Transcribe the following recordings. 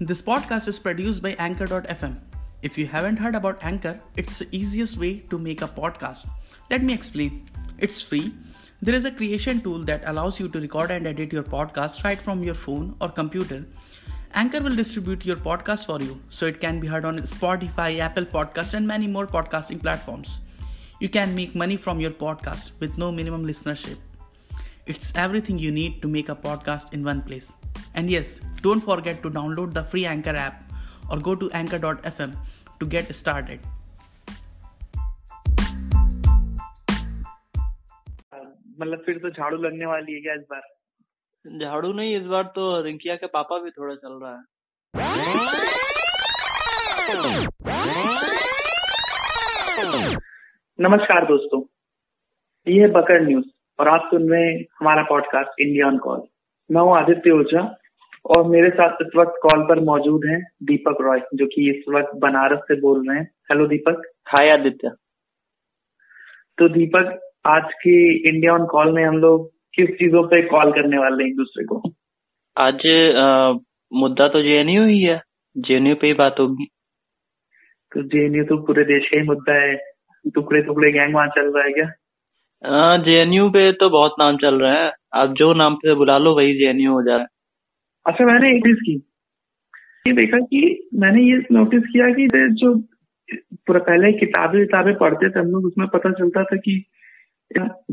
This podcast is produced by Anchor.fm. If you haven't heard about Anchor, it's the easiest way to make a podcast. Let me explain. It's free. There is a creation tool that allows you to record and edit your podcast right from your phone or computer. Anchor will distribute your podcast for you, so it can be heard on Spotify, Apple Podcasts, and many more podcasting platforms. You can make money from your podcast with no minimum listenership. It's everything you need to make a podcast in one place. And yes, don't forget to download the free Anchor app or go to anchor.fm to get started. मतलब फिर तो झाड़ू लगने वाली है क्या इस बार? झाड़ू नहीं, इस बार तो रिंकिया के पापा भी थोड़ा चल रहा है। नमस्कार दोस्तों, ये है बकर न्यूज और आप सुन रहे हैं हमारा पॉडकास्ट इंडियन कॉल। मैं हूँ आदित्य ओझा और मेरे साथ इस वक्त कॉल पर मौजूद हैं दीपक रॉय, जो कि इस वक्त बनारस से बोल रहे हैं। हेलो दीपक। हाय आदित्य। तो दीपक, आज की इंडिया ऑन कॉल में हम लोग किस चीजों पे कॉल करने वाले हैं एक दूसरे को? आज मुद्दा तो जेएनयू ही है, जेएनयू पे ही बात होगी। तो जेएनयू तो पूरे देश का ही मुद्दा है, टुकड़े टुकड़े गैंग वहाँ चल रहा है क्या? जेएनयू पे तो बहुत नाम चल रहे हैं, आप जो नाम पे बुला लो वही जेएनयू हो जा रहा है। अच्छा, मैंने एक चीज की ये देखा कि मैंने ये नोटिस किया कि जो पहले किताबें पढ़ते थे हम लोग, उसमें पता चलता था कि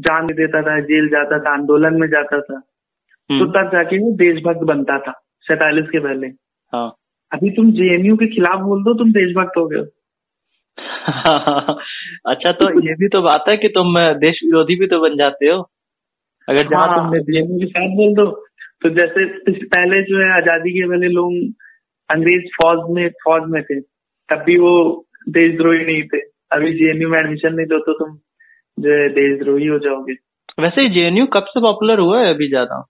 जान देता था, जेल जाता था, आंदोलन में जाता था, तो तब जाके वो देशभक्त बनता था 47 के पहले। हाँ। अभी तुम जेएनयू के खिलाफ बोल दो, तुम देशभक्त हो गए। अच्छा, तो ये भी तो बात है कि तुम देश विरोधी भी तो बन जाते हो अगर जहाँ तुमने जेएनयू के साथ बोल दो। तो जैसे पहले जो है आजादी के पहले लोग अंग्रेज फौज में थे, तब भी वो देशद्रोही नहीं थे। अभी जेएनयू में एडमिशन नहीं दो तो तुम देशद्रोही हो जाओगे। वैसे जेएनयू कब से पॉपुलर हुआ है अभी ज्यादा?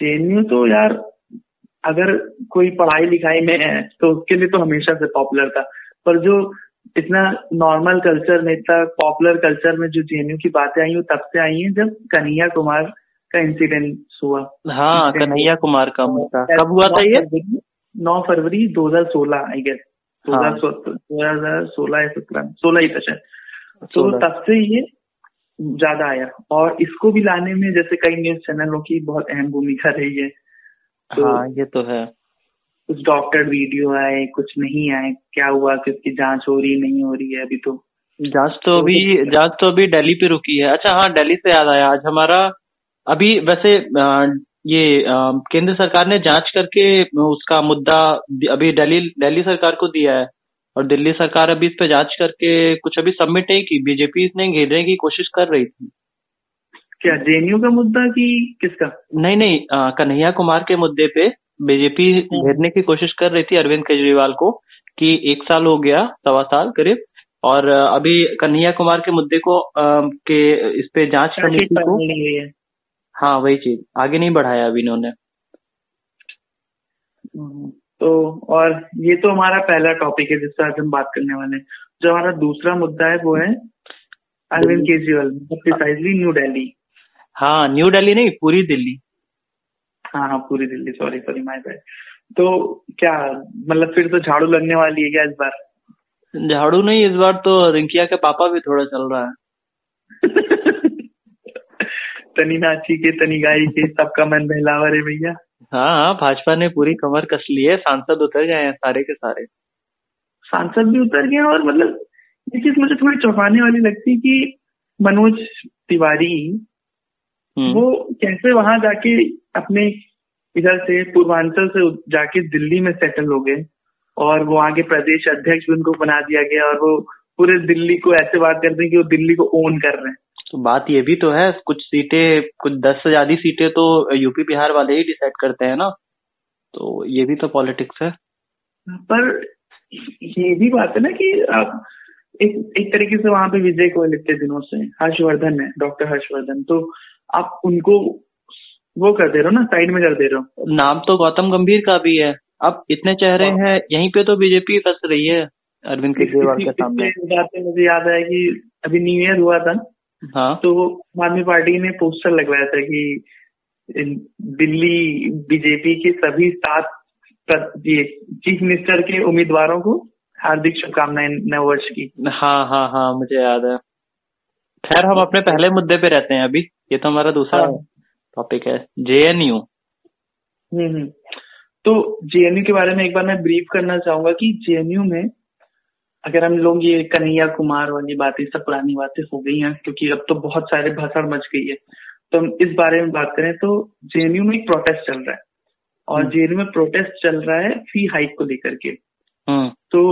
जेएनयू तो यार अगर कोई पढ़ाई लिखाई में है तो उसके लिए तो हमेशा से पॉपुलर था, पर जो इतना नॉर्मल कल्चर में था, पॉपुलर कल्चर में जो जेएनयू की बातें आई वो तब से आई हैं जब कन्हैया कुमार का इंसिडेंट हुआ। हाँ, कन्हैया कुमार का मुद्दा कब हुआ था? ये 9 फरवरी 2016 आई गेस, 2016 ही था। तो तब से ये ज्यादा आया और इसको भी लाने में जैसे कई न्यूज चैनलों की बहुत अहम भूमिका रही है। तो हाँ, ये तो है। कुछ डॉक्टर वीडियो आए, कुछ नहीं आए, क्या हुआ, किसकी जांच हो रही नहीं हो रही है। अभी तो जांच तो अभी दिल्ली पे रुकी है। अच्छा हाँ, दिल्ली से याद आया, आज हमारा अभी वैसे ये केंद्र सरकार ने जांच करके उसका मुद्दा अभी दिल्ली सरकार को दिया है और दिल्ली सरकार अभी इस पे जांच करके कुछ अभी सबमिट है कि बीजेपी इसने घेरने की कोशिश कर रही थी। क्या जेएनयू का मुद्दा कि किसका? नहीं, कन्हैया कुमार के मुद्दे पे बीजेपी घेरने की कोशिश कर रही थी अरविंद केजरीवाल को कि 1 साल हो गया, 1.25 साल करीब, और अभी कन्हैया कुमार के मुद्दे को के इस पे जांच करने की। हाँ, वही चीज आगे नहीं बढ़ाया अभी इन्होंने तो। और ये तो हमारा पहला टॉपिक है जिससे आज हम बात करने वाले हैं। जो हमारा दूसरा मुद्दा है वो है अरविंद केजरीवाल, प्रिसाइजली न्यू दिल्ली। हाँ, न्यू दिल्ली नहीं, पूरी दिल्ली। हाँ, पूरी दिल्ली, सॉरी माय बैड। तो क्या मतलब फिर तो झाड़ू लगने वाली है क्या इस बार? झाड़ू नहीं, इस बार तो रिंकिया के पापा भी थोड़ा चल रहा है। तनी नाची के तनी गाई के सबका मन बहलावा रे भैया। हाँ, भाजपा ने पूरी कमर कस ली है, सांसद उतर गए हैं सारे के सारे। सांसद भी उतर गए हैं और मतलब ये चीज मुझे थोड़ी चौंकाने वाली लगती है कि मनोज तिवारी वो कैसे वहां जाके अपने इधर से पूर्वांचल से जाके दिल्ली में सेटल हो गए और वो आगे प्रदेश अध्यक्ष भी उनको बना दिया गया और वो पूरे दिल्ली को ऐसे बात करते हैं कि वो दिल्ली को ओन कर रहे हैं। तो बात ये भी तो है, कुछ 10 से ज्यादा सीटें तो यूपी बिहार वाले ही डिसाइड करते हैं ना, तो ये भी तो पॉलिटिक्स है। पर ये भी बात है ना कि आप एक तरीके से वहां पे विजय गोयल इतने दिनों से, हर्षवर्धन है, डॉक्टर हर्षवर्धन, तो आप उनको वो कर दे रहे हो ना, साइड में कर दे रहे हो। नाम तो गौतम गंभीर का भी है, अब इतने चेहरे हैं, यहीं पे तो बीजेपी फंस रही है अरविंद केजरीवाल के सामने। मुझे याद आया कि अभी न्यू ईयर हुआ था, हाँ, तो आदमी पार्टी ने पोस्टर लगवाया था कि दिल्ली बीजेपी के सभी 7 चीफ मिनिस्टर के उम्मीदवारों को हार्दिक शुभकामनाएं नव वर्ष की। हाँ, मुझे याद है। खैर, हम अपने पहले मुद्दे पे रहते हैं अभी, ये तो हमारा दूसरा टॉपिक है, जेएनयू। तो जेएनयू के बारे में एक बार मैं ब्रीफ करना चाहूंगा कि जेएनयू में अगर हम लोग ये कन्हैया कुमार वाली बातें, सब पुरानी बातें हो गई हैं क्योंकि अब तो बहुत सारे भाषण मच गई है, तो हम इस बारे में बात करें तो जेएनयू में एक प्रोटेस्ट चल रहा है और जेएनयू में प्रोटेस्ट चल रहा है फी हाइक को लेकर के। तो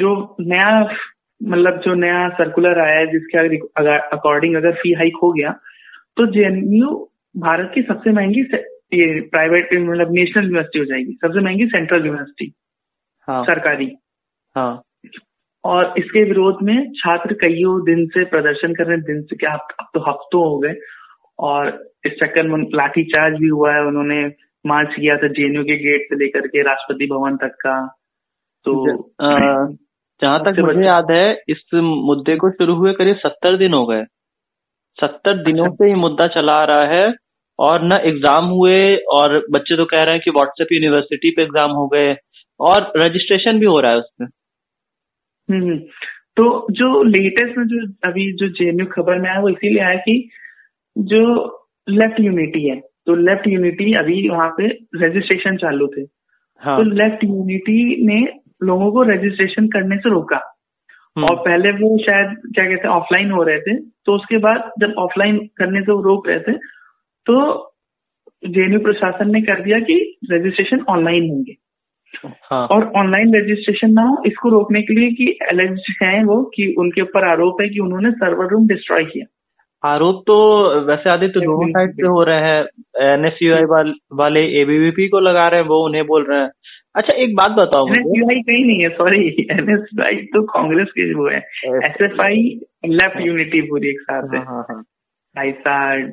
जो नया नया सर्कुलर आया है जिसके अकॉर्डिंग अगर फी हाइक हो गया तो जेएनयू भारत की सबसे महंगी ये प्राइवेट नेशनल यूनिवर्सिटी हो जाएगी, सबसे महंगी सेंट्रल यूनिवर्सिटी सरकारी। और इसके विरोध में छात्र कईयों दिन से प्रदर्शन कर रहे हैं, दिन से क्या अब तो हफ्तों हो गए, और इस चक्कर में लाठीचार्ज भी हुआ है। उन्होंने मार्च किया था जेएनयू के गेट से लेकर के राष्ट्रपति भवन तक का। तो जहां तक मुझे याद है इस मुद्दे को शुरू हुए करीब 70 दिन हो गए। 70 दिनों से ये मुद्दा चला आ रहा है और ना एग्जाम हुए, और बच्चे तो कह रहे हैं कि व्हाट्सएप यूनिवर्सिटी पे एग्जाम हो गए और रजिस्ट्रेशन भी हो रहा है उसमें। तो जो लेटेस्ट में जो अभी जो जेएनयू खबर में आया वो इसीलिए आया कि जो लेफ्ट यूनिटी है, तो लेफ्ट यूनिटी अभी वहां पे रजिस्ट्रेशन चालू थे। तो लेफ्ट यूनिटी ने लोगों को रजिस्ट्रेशन करने से रोका, और पहले वो शायद क्या कहते हैं ऑफलाइन हो रहे थे, तो उसके बाद जब ऑफलाइन करने से वो रोक रहे थे तो जेएनयू प्रशासन ने कर दिया कि रजिस्ट्रेशन ऑनलाइन होंगे। और ऑनलाइन रजिस्ट्रेशन ना हो इसको रोकने के लिए कि एलिज है वो कि उनके ऊपर आरोप है कि उन्होंने सर्वर रूम डिस्ट्रॉय किया। आरोप तो वैसे आदित्य दोनों साइड से हो रहे हैं, एनएसयूआई वाले एबीवीपी को लगा रहे हैं, वो उन्हें बोल रहे हैं। अच्छा, एक बात बताओ, एनएसयूआई कहीं नहीं है, सॉरी, एनएसयूआई तो कांग्रेस के वो है, एसएफआई लेफ्ट यूनिटी पूरी एक साथ है, आईएसआर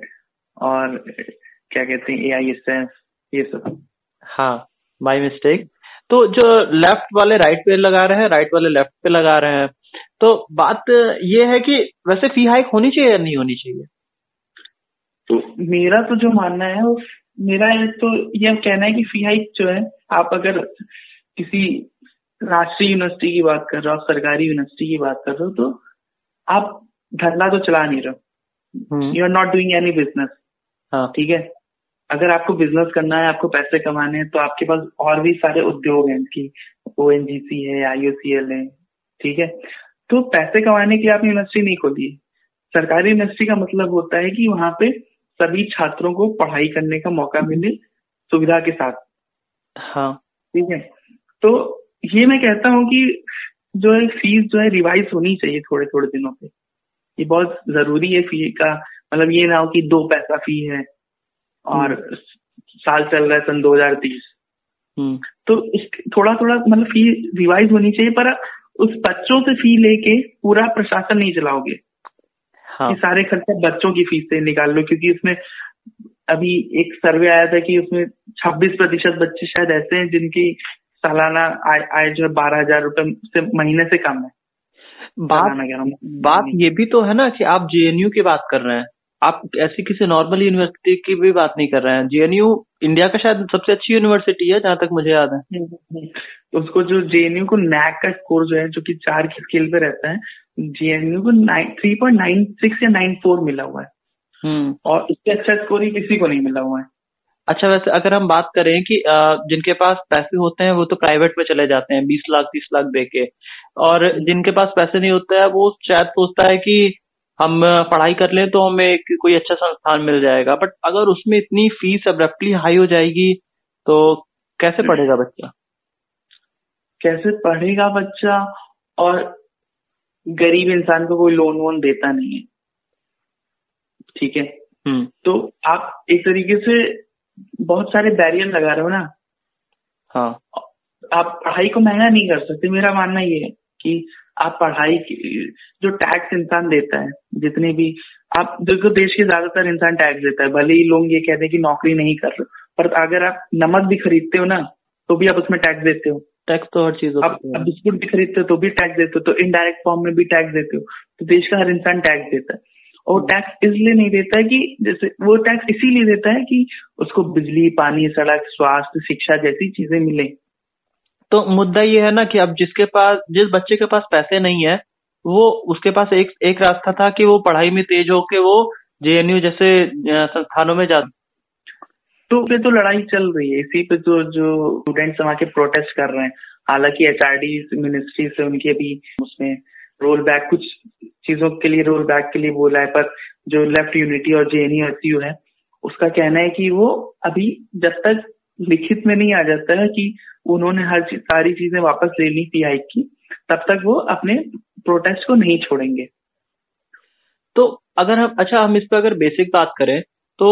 और क्या कहते हैं एआईएस, ये सब। My mistake. तो जो लेफ्ट वाले राइट पे लगा रहे हैं, राइट वाले लेफ्ट पे लगा रहे हैं, तो बात ये है कि वैसे फी हाइक होनी चाहिए या नहीं होनी चाहिए? तो मेरा तो जो मानना है वो, मेरा तो यह कहना है कि फी हाइक जो है, आप अगर किसी राष्ट्रीय यूनिवर्सिटी की बात कर रहे हो, सरकारी यूनिवर्सिटी की बात कर रहे हो, तो आप धरना तो चला नहीं रहे, you are not doing any business, ठीक है। अगर आपको बिजनेस करना है, आपको पैसे कमाने हैं, तो आपके पास और भी सारे उद्योग हैं कि ओएनजीसी है, आईओसीएल है, ठीक है। तो पैसे कमाने के लिए आपने यूनिवर्सिटी नहीं खोली है। सरकारी यूनिवर्सिटी का मतलब होता है कि वहां पे सभी छात्रों को पढ़ाई करने का मौका मिले सुविधा के साथ। ठीक है, तो ये मैं कहता हूँ कि जो है फीस जो है रिवाइज होनी चाहिए थोड़े थोड़े दिनों पे, ये बहुत जरूरी है। फी का मतलब ये ना हो कि 2 पैसा फी है और साल चल रहा है सन 2030। तो थोड़ा थोड़ा फी रिवाइज होनी चाहिए, पर उस बच्चों से फी लेके पूरा प्रशासन नहीं चलाओगे। सारे खर्चा बच्चों की फीस से निकाल लो, क्योंकि उसमें अभी एक सर्वे आया था कि उसमें 26% बच्चे शायद ऐसे हैं जिनकी सालाना आय जो है 12,000 रुपए से महीने से कम है। बात ये भी तो है ना कि आप जेएनयू की बात कर रहे हैं, आप ऐसी किसी नॉर्मल यूनिवर्सिटी की भी बात नहीं कर रहे हैं। जेएनयू इंडिया का शायद सबसे अच्छी यूनिवर्सिटी है जहां तक मुझे याद है। उसको जो जेएनयू को नैक का स्कोर जो है, जो कि 4 की स्केल पे रहता है, जेएनयू को 3.96 या 94 मिला हुआ है, और इससे अच्छा स्कोर ही किसी को नहीं मिला हुआ है। अच्छा, वैसे अगर हम बात करें कि जिनके पास पैसे होते हैं वो तो प्राइवेट में चले जाते हैं 20 लाख 30 लाख दे के, और जिनके पास पैसे नहीं होता है वो शायद सोचता है कि हम पढ़ाई कर लें तो हमें कोई अच्छा संस्थान मिल जाएगा। बट अगर उसमें इतनी फीस अब्रप्टली हाई हो जाएगी तो कैसे पढ़ेगा बच्चा, कैसे पढ़ेगा बच्चा? और गरीब इंसान को कोई लोन वोन देता नहीं है, ठीक है। तो आप एक तरीके से बहुत सारे बैरियर लगा रहे हो ना। आप पढ़ाई को महंगा नहीं कर सकते। मेरा मानना ये है कि आप पढ़ाई जो टैक्स इंसान देता है, जितने भी आप देखो देश के ज्यादातर इंसान टैक्स देता है, भले ही लोग ये कहते हैं कि नौकरी नहीं कर रहे, पर अगर आप नमक भी खरीदते हो ना तो भी आप उसमें टैक्स देते हो। टैक्स तो हर चीज, आप बिस्कुट भी खरीदते हो तो भी टैक्स देते हो, तो इनडायरेक्ट फॉर्म में भी टैक्स देते हो। तो देश का हर इंसान टैक्स देता है, वो टैक्स इसलिए नहीं देता कि जैसे वो टैक्स इसीलिए देता है कि उसको बिजली, पानी, सड़क, स्वास्थ्य, शिक्षा जैसी चीजें मिले। तो मुद्दा ये है ना कि अब जिस बच्चे के पास पैसे नहीं है, वो उसके पास एक रास्ता था कि वो पढ़ाई में तेज होके वो जेएनयू जैसे संस्थानों में जाता। तो पे तो लड़ाई चल रही है, इसी पे जो स्टूडेंट्स वहां के प्रोटेस्ट कर रहे हैं। हालांकि एचआरडी मिनिस्ट्री से उनकी अभी उसमें रोल बैक, कुछ चीजों के लिए रोल बैक के लिए बोला है, पर जो लेफ्ट यूनिटी और जेएनयू है उसका कहना है कि वो अभी जब तक लिखित में नहीं आ जाता है कि उन्होंने सारी चीजें वापस ले ली थी हाइक की, तब तक वो अपने प्रोटेस्ट को नहीं छोड़ेंगे। तो अगर हम इस पर अगर बेसिक बात करें तो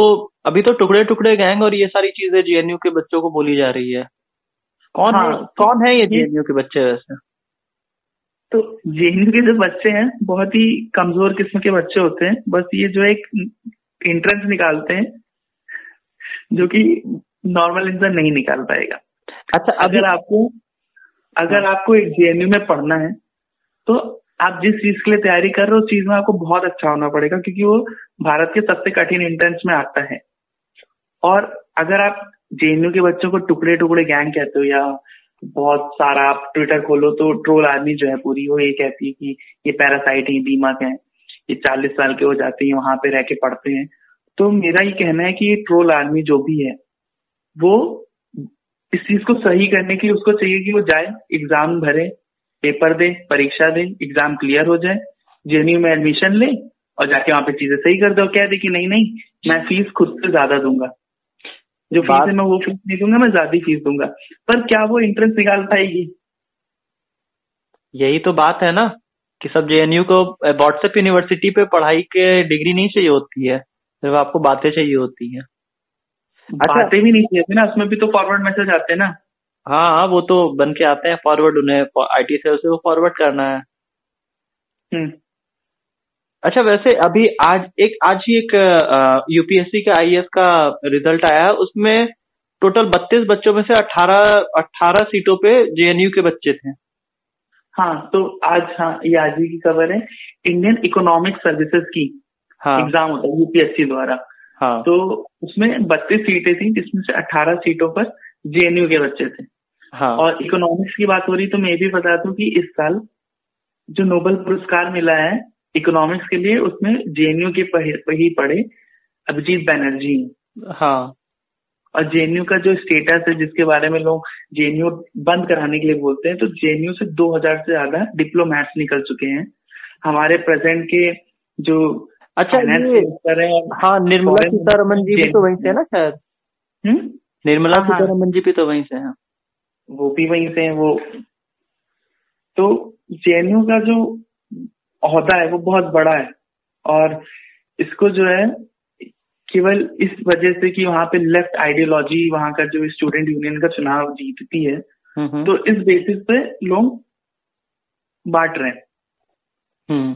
अभी तो टुकड़े टुकड़े गैंग और ये सारी चीजें जेएनयू के बच्चों को बोली जा रही है। कौन है ये जेएनयू के बच्चे? वैसे तो जेएनयू के जो बच्चे हैं बहुत ही कमजोर किस्म के बच्चे होते हैं। बस ये जो एक एंट्रेंस निकालते हैं जो कि नॉर्मल इंसान नहीं निकाल पाएगा। अच्छा, अगर आपको एक जेएनयू में पढ़ना है तो आप जिस चीज के लिए तैयारी कर रहे हो उस चीज में आपको बहुत अच्छा होना पड़ेगा, क्योंकि वो भारत के सबसे कठिन एंट्रेंस में आता है। और अगर आप जेएनयू के बच्चों को टुकड़े टुकड़े गैंग कहते हो, या बहुत सारा आप ट्विटर खोलो तो ट्रोल आर्मी जो है पूरी, वो ये कहती है कि ये पैरासाइट है, दीमक है, ये 40 साल के हो जाते हैं, वहां पे रह के पढ़ते हैं। तो मेरा ये कहना है कि ये ट्रोल आर्मी जो भी है वो इस चीज को सही करने के लिए उसको चाहिए कि वो जाए, एग्जाम भरे, पेपर दे, परीक्षा दे, एग्जाम क्लियर हो जाए, जेएनयू में एडमिशन ले और जाके वहां पे चीजें सही कर दे और कह दे कि नहीं, मैं फीस खुद से ज्यादा दूंगा, जो फीस है मैं वो फीस नहीं दूंगा, मैं ज्यादा फीस दूंगा। पर क्या वो एंट्रेंस निकाल पाएगी? यही तो बात है ना कि सब जेएनयू को व्हाट्सएप यूनिवर्सिटी पे पढ़ाई के डिग्री नहीं चाहिए होती है, सिर्फ आपको बातें चाहिए होती है। बातें भी नहीं चाहिए ना, उसमें भी तो फॉरवर्ड मैसेज आते हैं ना। हाँ, वो तो बन के आते हैं फॉरवर्ड, उन्हें आईटी सेल से वो फॉरवर्ड करना है। अच्छा, वैसे अभी आज ही एक यूपीएससी का आईएएस का रिजल्ट आया। उसमें टोटल 32 बच्चों में से 18 सीटों पे जेएनयू के बच्चे थे। हाँ, तो आज ही की खबर है, इंडियन इकोनॉमिक सर्विसेज की एग्जाम होता है यूपीएससी द्वारा। हाँ, तो उसमें 32 सीटें थी जिसमें से 18 सीटों पर जेएनयू के बच्चे थे। हाँ, और इकोनॉमिक्स की बात हो रही तो मैं भी बता दूं कि इस साल जो नोबेल पुरस्कार मिला है इकोनॉमिक्स के लिए, उसमें जेएनयू के ही पढ़े अभिजीत बैनर्जी। हाँ, और जेएनयू का जो स्टेटस है जिसके बारे में लोग जेएनयू बंद कराने के लिए बोलते हैं, तो जेएनयू से 2000 से ज्यादा डिप्लोमैट्स निकल चुके हैं हमारे प्रेजेंट के जो। अच्छा, हाँ, निर्मला सीतारमन जी भी तो वहीं से है ना शायद। निर्मला सीतारमन जी भी तो वहीं से हैं। वो भी वहीं से हैं वो। तो जेएनयू का जो ओहदा है वो बहुत बड़ा है, और इसको जो है केवल इस वजह से कि वहां पे लेफ्ट आइडियोलॉजी वहां का जो स्टूडेंट यूनियन का चुनाव जीतती है, तो इस बेसिस पे लोग बांट रहे हैं।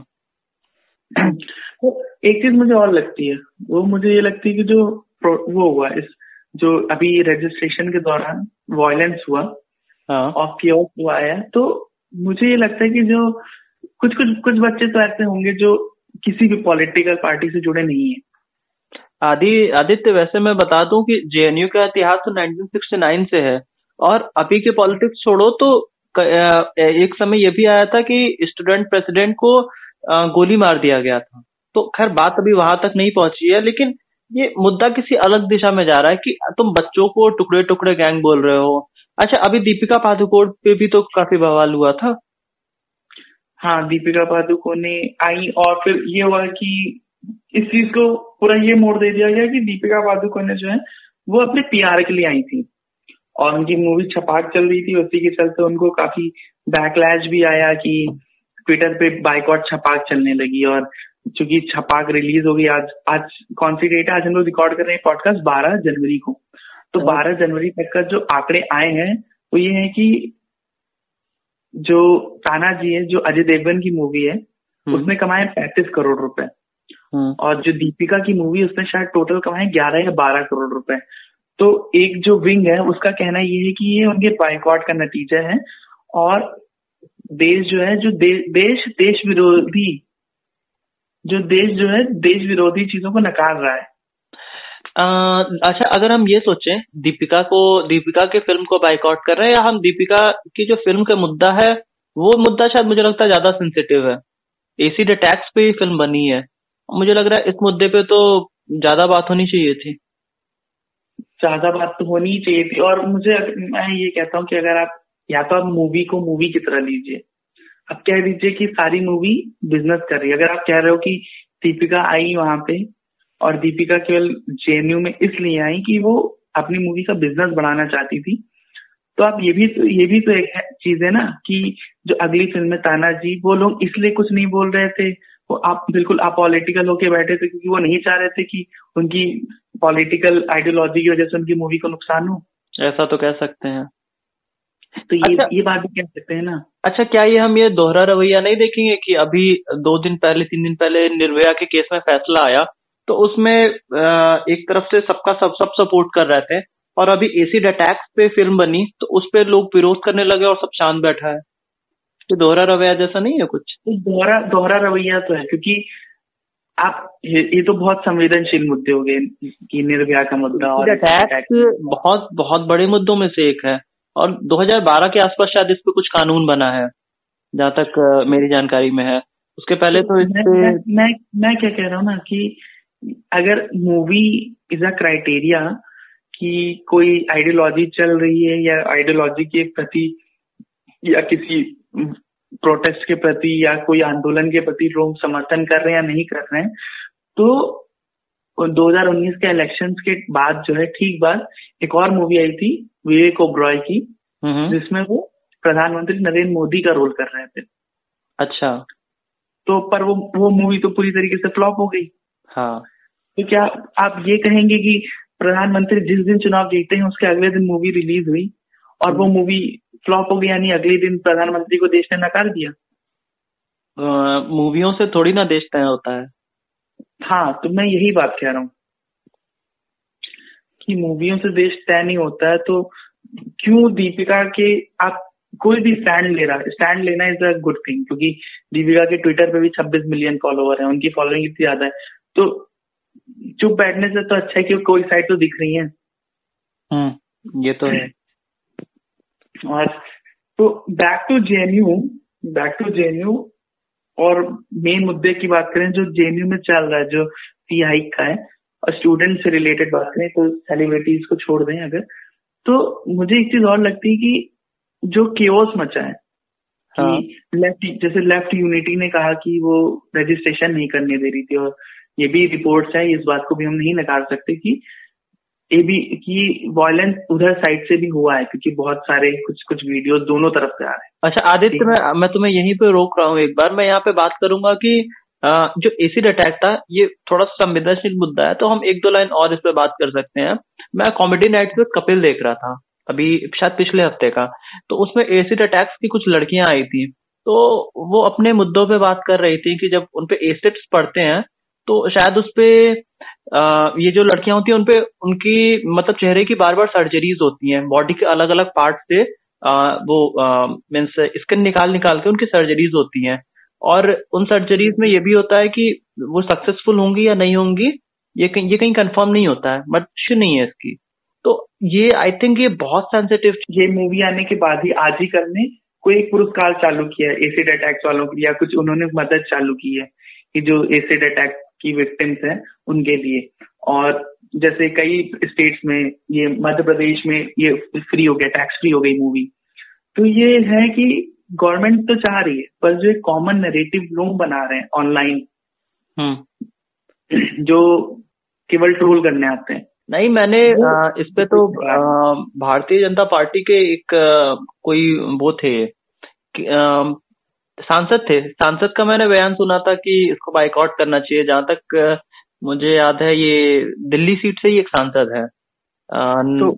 तो एक चीज मुझे और लगती है, वो मुझे ये लगती है कि जो वो हुआ इस जो अभी रजिस्ट्रेशन के दौरान वायलेंस हुआ और केओस हुआ है, तो मुझे ये लगता है कि जो कुछ बच्चे तो ऐसे होंगे जो किसी भी पॉलिटिकल पार्टी से जुड़े नहीं है। आदित्य, वैसे मैं बता दूं कि जेएनयू का इतिहास तो 1969 से है, और अभी के पॉलिटिक्स छोड़ो तो एक समय ये भी आया था कि स्टूडेंट प्रेसिडेंट को गोली मार दिया गया था। तो खैर बात अभी वहां तक नहीं पहुंची है, लेकिन ये मुद्दा किसी अलग दिशा में जा रहा है कि तुम बच्चों को टुकड़े टुकड़े गैंग बोल रहे हो। अच्छा, अभी दीपिका पादुकोण पे भी तो काफी बवाल हुआ था। हाँ, दीपिका पादुकोण ने आई और फिर ये हुआ कि इस चीज को पूरा ये मोड़ दे दिया गया कि दीपिका पादुकोण ने जो है वो अपने पीआर के लिए आई थी, और उनकी मूवी छपाक चल रही थी, उसी के चलते उनको काफी बैकलैश भी आया कि ट्विटर पे बाइकॉट छपाक चलने लगी। और चूंकि छपाक रिलीज हो गई, आज कौन सी डेट है? आज हम लोग रिकॉर्ड कर रहे हैं पॉडकास्ट 12 जनवरी को। तो 12 जनवरी तक का जो आंकड़े आए हैं वो ये है कि जो तानाजी है, जो अजय देवगन की मूवी है, उसने कमाए 35 करोड़ रुपए, और जो दीपिका की मूवी उसने शायद टोटल कमाए 11 या 12 करोड़ रुपए। तो एक जो विंग है उसका कहना ये है कि ये उनके बाइकॉट का नतीजा है, और देश जो है, जो देश देश विरोधी जो देश देश विरोधी चीजों को नकार रहा है। अच्छा, अगर हम ये सोचें दीपिका के फिल्म को बाइकआउट कर रहे हैं, या हम दीपिका की जो फिल्म का मुद्दा है वो मुद्दा शायद मुझे लगता है ज्यादा सेंसिटिव है, एसिड अटैक्स पे ही फिल्म बनी है, मुझे लग रहा है इस मुद्दे पे तो ज्यादा बात होनी चाहिए थी। और मैं ये कहता हूँ कि अगर आप या तो आप मूवी को मूवी की तरह लीजिए, आप कह दीजिए कि सारी मूवी बिजनेस कर रही है। अगर आप कह रहे हो कि दीपिका आई वहां पे और दीपिका केवल जेएनयू में इसलिए आई कि वो अपनी मूवी का बिजनेस बढ़ाना चाहती थी, तो आप ये भी तो एक चीज है ना कि जो अगली फिल्म में तानाजी, वो लोग इसलिए कुछ नहीं बोल रहे थे, वो आप बिल्कुल अपॉलिटिकल होके बैठे थे क्योंकि वो नहीं चाह रहे थे कि उनकी पॉलिटिकल आइडियोलॉजी की वजह से उनकी मूवी को नुकसान हो, ऐसा तो कह सकते हैं। तो ये बात भी कह सकते हैं ना। अच्छा, क्या ये हम ये दोहरा रवैया नहीं देखेंगे कि अभी 2 दिन पहले 3 दिन पहले निर्भया के केस में फैसला आया, तो उसमें एक तरफ से सबका सब सपोर्ट कर रहे थे, और अभी एसिड अटैक्स पे फिल्म बनी तो उस पे लोग विरोध करने लगे और सब शांत बैठा है। तो दोहरा रवैया जैसा नहीं है कुछ? दोहरा रवैया तो है, क्योंकि आप ये तो बहुत संवेदनशील मुद्दे हो गए कि निर्भया का मुद्दा और अटैक्स बहुत बहुत बड़े मुद्दों में से एक है, और 2012 के आसपास शायद इस पे कुछ कानून बना है जहां तक मेरी जानकारी में है। उसके पहले तो मैं क्या कह रहा हूँ ना कि अगर मूवी इज अ क्राइटेरिया कि कोई आइडियोलॉजी चल रही है या आइडियोलॉजी के प्रति या किसी प्रोटेस्ट के प्रति या कोई आंदोलन के प्रति लोग समर्थन कर रहे हैं या नहीं कर रहे हैं, तो 2019 के इलेक्शंस के बाद जो है ठीक बाद एक और मूवी आई थी विजय गोयल की, जिसमें वो प्रधानमंत्री नरेंद्र मोदी का रोल कर रहे थे। अच्छा, तो पर वो मूवी तो पूरी तरीके से फ्लॉप हो गई। हाँ, तो क्या आप ये कहेंगे कि प्रधानमंत्री जिस दिन चुनाव जीते हैं उसके अगले दिन मूवी रिलीज हुई और वो मूवी फ्लॉप हो गई, यानी अगले दिन प्रधानमंत्री को देश ने नकार दिया? मूवियों से थोड़ी ना देश तय होता है। हाँ, तो मैं यही बात कह रहा हूँ कि मूवियों से देश तय नहीं होता है। तो क्यों दीपिका के आप कोई भी स्टैंड लेना इज अ गुड थिंग, क्योंकि दीपिका के ट्विटर पे भी 26 मिलियन फॉलोवर हैं, उनकी फॉलोइंग इतनी ज्यादा है, तो चुप बैठने से तो अच्छा है कि कोई साइड तो दिख रही है। ये तो है। और तो बैक टू जेएनयू और मेन मुद्दे की बात करें जो जेएनयू में चल रहा है, जो फी हाइक का है, और स्टूडेंट से रिलेटेड बात करें तो सेलिब्रिटीज को छोड़ दें अगर, तो मुझे एक चीज और लगती है कि जो केओस मचा है, हाँ, कि लेफ्ट यूनिटी ने कहा कि वो रजिस्ट्रेशन नहीं करने दे रही थी, और ये भी रिपोर्ट्स है, इस बात को भी हम नहीं नकार सकते कि वायलेंस उधर साइड से भी हुआ है, क्योंकि बहुत सारे कुछ वीडियोस दोनों तरफ से आ रहे हैं। अच्छा आदित्य, मैं तुम्हें यहीं पे रोक रहा हूँ एक बार। मैं यहाँ पे बात करूंगा कि जो एसिड अटैक था ये थोड़ा संवेदनशील मुद्दा है, तो हम 1-2 लाइन और इस पे बात कर सकते हैं। मैं कॉमेडी नाइट पे कपिल देख रहा था अभी शायद पिछले हफ्ते का, तो उसमें एसिड अटैक्स की कुछ लड़कियां आई थी, तो वो अपने मुद्दों पे बात कर रही थी कि जब उनपे एसिड्स पड़ते हैं तो शायद उसपे ये जो लड़कियां होती हैं उनपे उनकी मतलब चेहरे की बार बार सर्जरीज होती हैं, बॉडी के अलग अलग पार्ट से मीन्स स्किन निकाल के उनकी सर्जरीज होती हैं, और उन सर्जरीज में ये भी होता है कि वो सक्सेसफुल होंगी या नहीं होंगी, ये कहीं कंफर्म नहीं होता है, बट श्योर नहीं है इसकी। तो ये आई थिंक ये बहुत सेंसिटिव। ये मूवी आने के बाद ही आजकल ने कोई एक पुरस्कार चालू किया है एसिड अटैक्स वालों के लिए, या कुछ उन्होंने मदद चालू की है कि जो एसिड अटैक की विक्टिम्स हैं उनके लिए, और जैसे कई स्टेट्स में, ये मध्य प्रदेश में ये फ्री हो गया, टैक्स फ्री हो गई मूवी। तो ये है कि गवर्नमेंट तो चाह रही है, पर जो एक कॉमन नैरेटिव लोग बना रहे हैं ऑनलाइन जो केवल ट्रोल करने आते हैं। नहीं, मैंने इस पे तो भारतीय जनता पार्टी के एक कोई वो थे सांसद का मैंने बयान सुना था कि इसको बाइकआउट करना चाहिए। जहां तक मुझे याद है ये दिल्ली सीट से ही एक सांसद है, तो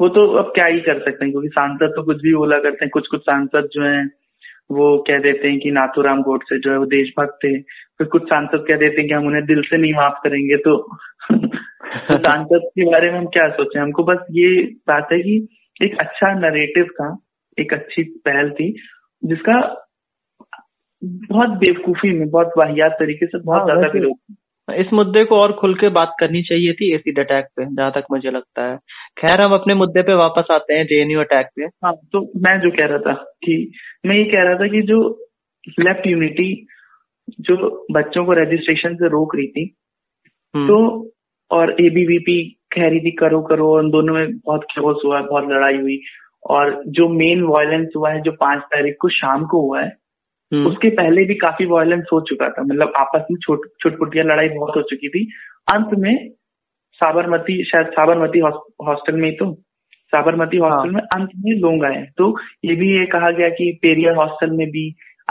वो तो अब क्या ही कर सकते हैं, क्योंकि सांसद तो कुछ भी बोला करते हैं। कुछ सांसद जो हैं वो कह देते हैं कि नाथूराम गोडसे जो है वो देशभक्त थे, फिर कुछ सांसद कह देते हैं कि हम उन्हें दिल से नहीं माफ करेंगे। तो सांसद के बारे में हम क्या सोचें? हमको बस ये बात है कि एक अच्छा नरेटिव था, एक अच्छी पहल थी, जिसका बहुत बेवकूफी में, बहुत वाहियात तरीके से बहुत ज्यादा भी लोग। इस मुद्दे को और खुल के बात करनी चाहिए थी एसिड अटैक पे, जहां तक मुझे लगता है। खैर, हम अपने मुद्दे पे वापस आते हैं, जेएनयू अटैक पे। हाँ, तो मैं जो कह रहा था कि मैं ये कह रहा था कि जो लेफ्ट यूनिटी जो बच्चों को रजिस्ट्रेशन से रोक रही थी तो, और एबीवीपी कह रही थी करो करो, और दोनों में बहुत क्लोज हुआ, बहुत लड़ाई हुई। और जो मेन वायलेंस हुआ है जो 5 तारीख को शाम को हुआ है, उसके पहले भी काफी वायलेंस हो चुका था, मतलब आपस में छुटपुटिया लड़ाई बहुत हो चुकी थी। अंत में साबरमती, शायद साबरमती हॉस्टल में ही, तो साबरमती हॉस्टल में अंत में लोग आए। तो ये भी ये कहा गया कि पेरियर हॉस्टल में भी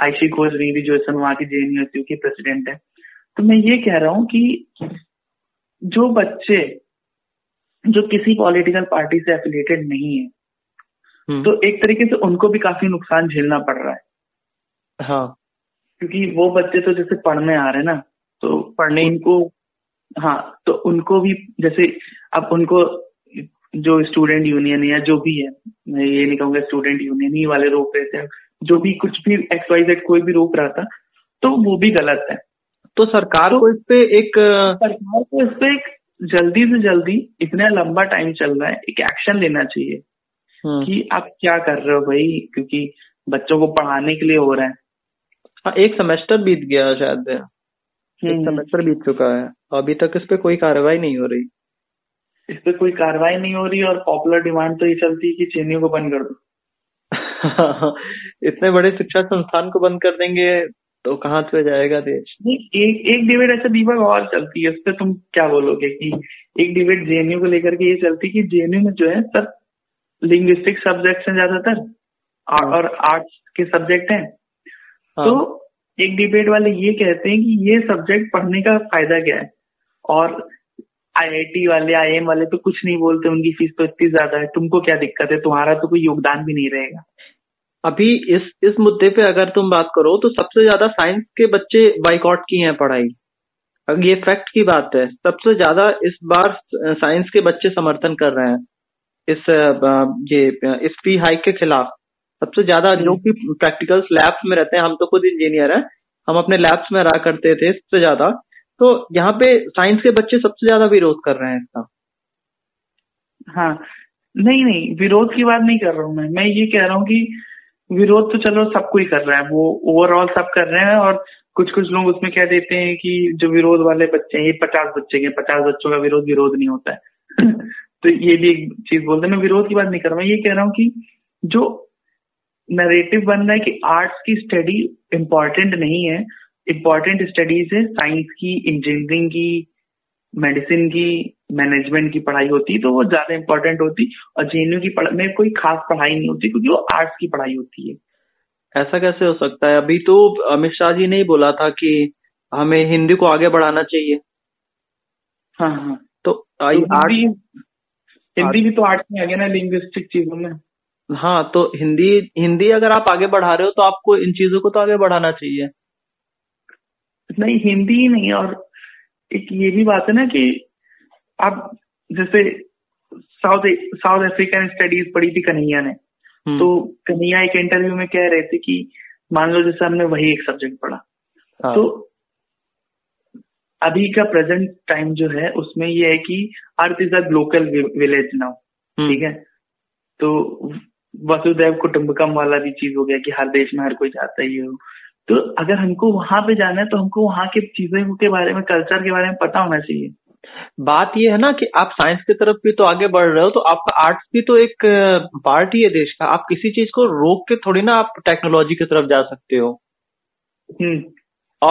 आयशी घोष भी जो वहां की जेएनयू की प्रेसिडेंट है। तो मैं ये कह रहा हूँ कि जो बच्चे जो किसी पॉलिटिकल पार्टी से एफिलिएटेड नहीं है, तो एक तरीके से उनको भी काफी नुकसान झेलना पड़ रहा है। हाँ, क्योंकि वो बच्चे तो जैसे पढ़ने आ रहे हैं ना, तो पढ़ने इनको, हाँ, तो उनको भी जैसे अब उनको जो स्टूडेंट यूनियन या जो भी है, मैं ये नहीं कहूंगा स्टूडेंट यूनियन ही वाले रोक रहे थे, जो भी कुछ भी XYZ कोई भी रोक रहा था, तो वो भी गलत है। तो सरकार को इस पे जल्दी से जल्दी, इतना लंबा टाइम चल रहा है, एक एक्शन लेना चाहिए कि आप क्या कर रहे हो भाई, क्योंकि बच्चों को पढ़ाने के लिए हो रहा है। एक सेमेस्टर बीत गया, शायद एक सेमेस्टर बीत चुका है, अभी तक इस पे कोई कार्रवाई नहीं हो रही और पॉपुलर डिमांड तो ये चलती है कि चीनियों को बंद कर दो। इतने बड़े शिक्षा संस्थान को बंद कर देंगे तो कहाँ पे जाएगा देश। एक डिबेट ऐसा दीपक और चलती है, उस पर तुम क्या बोलोगे कि एक डिबेट जेएनयू को लेकर के ये चलती कि जेएनयू में जो है सब लिंग्विस्टिक सब्जेक्ट है ज्यादातर, और आर्ट्स के सब्जेक्ट हैं। तो एक डिबेट वाले ये कहते हैं कि ये सब्जेक्ट पढ़ने का फायदा क्या है, और आईआईटी वाले आईएम वाले तो कुछ नहीं बोलते, उनकी फीस तो इतनी ज्यादा है, तुमको क्या दिक्कत है, तुम्हारा तो कोई योगदान भी नहीं रहेगा। अभी इस मुद्दे पे अगर तुम बात करो तो सबसे ज्यादा साइंस के बच्चे बाइकॉट की है पढ़ाई, ये फैक्ट की बात है। सबसे ज्यादा इस बार साइंस के बच्चे समर्थन कर रहे हैं इस फी हाइक के खिलाफ। सबसे ज्यादा जो कि प्रैक्टिकल्स लैब्स में रहते हैं, हम तो खुद इंजीनियर हैं, हम अपने लैब्स में रहा करते थे सबसे ज्यादा, तो यहाँ पे साइंस के बच्चे सबसे ज्यादा विरोध कर रहे हैं इसका। हाँ, नहीं विरोध की बात नहीं कर रहा हूँ मैं ये कह रहा हूँ कि विरोध तो चलो सबको ही कर रहा है, वो ओवरऑल सब कर रहे हैं, और कुछ लोग उसमें कह देते हैं कि जो विरोध वाले बच्चे हैं ये 50 बच्चों का विरोध नहीं होता है। तो ये भी एक चीज बोलते हैं। मैं विरोध की बात नहीं कर रहा हूँ, ये कह रहा हूँ कि जो नरेटिव बन रहा है कि आर्ट्स की स्टडी इम्पोर्टेंट नहीं है, इम्पोर्टेंट स्टडीज है साइंस की, इंजीनियरिंग की, मेडिसिन की, मैनेजमेंट की पढ़ाई होती तो वो ज्यादा इम्पोर्टेंट होती, और जेएनयू की पढ़ाई में कोई खास पढ़ाई नहीं होती क्योंकि वो आर्ट्स की पढ़ाई होती है। ऐसा कैसे हो सकता है? अभी तो अमित शाह जी ने ही बोला था कि हमें हिंदी को आगे बढ़ाना चाहिए। हाँ, तो हिंदी भी तो आर्ट्स में आ गया ना, लिंग्विस्टिक चीजों में। हाँ, तो हिंदी अगर आप आगे बढ़ा रहे हो तो आपको इन चीजों को तो आगे बढ़ाना चाहिए। नहीं, हिंदी ही नहीं, और एक ये भी बात है ना कि आप जैसे साउथ अफ्रीकन स्टडीज पढ़ी थी कन्हैया ने, तो कन्हैया एक इंटरव्यू में कह रहे थे कि मान लो जैसे हमने वही एक सब्जेक्ट पढ़ा, हाँ, तो अभी का प्रेजेंट टाइम जो है उसमें ये है कि earth is a global village now, ठीक है, तो वसुधैव कुटुंबकम वाला भी चीज हो गया कि हर देश में हर कोई जाता ही हो। तो अगर हमको वहां पे जाना है तो हमको वहां के चीजों के बारे में, कल्चर के बारे में पता होना चाहिए। बात ये है ना कि आप साइंस की तरफ भी तो आगे बढ़ रहे हो, तो आपका आर्ट्स भी तो एक पार्ट ही है देश का। आप किसी चीज को रोक के थोड़ी ना आप टेक्नोलॉजी की तरफ जा सकते हो।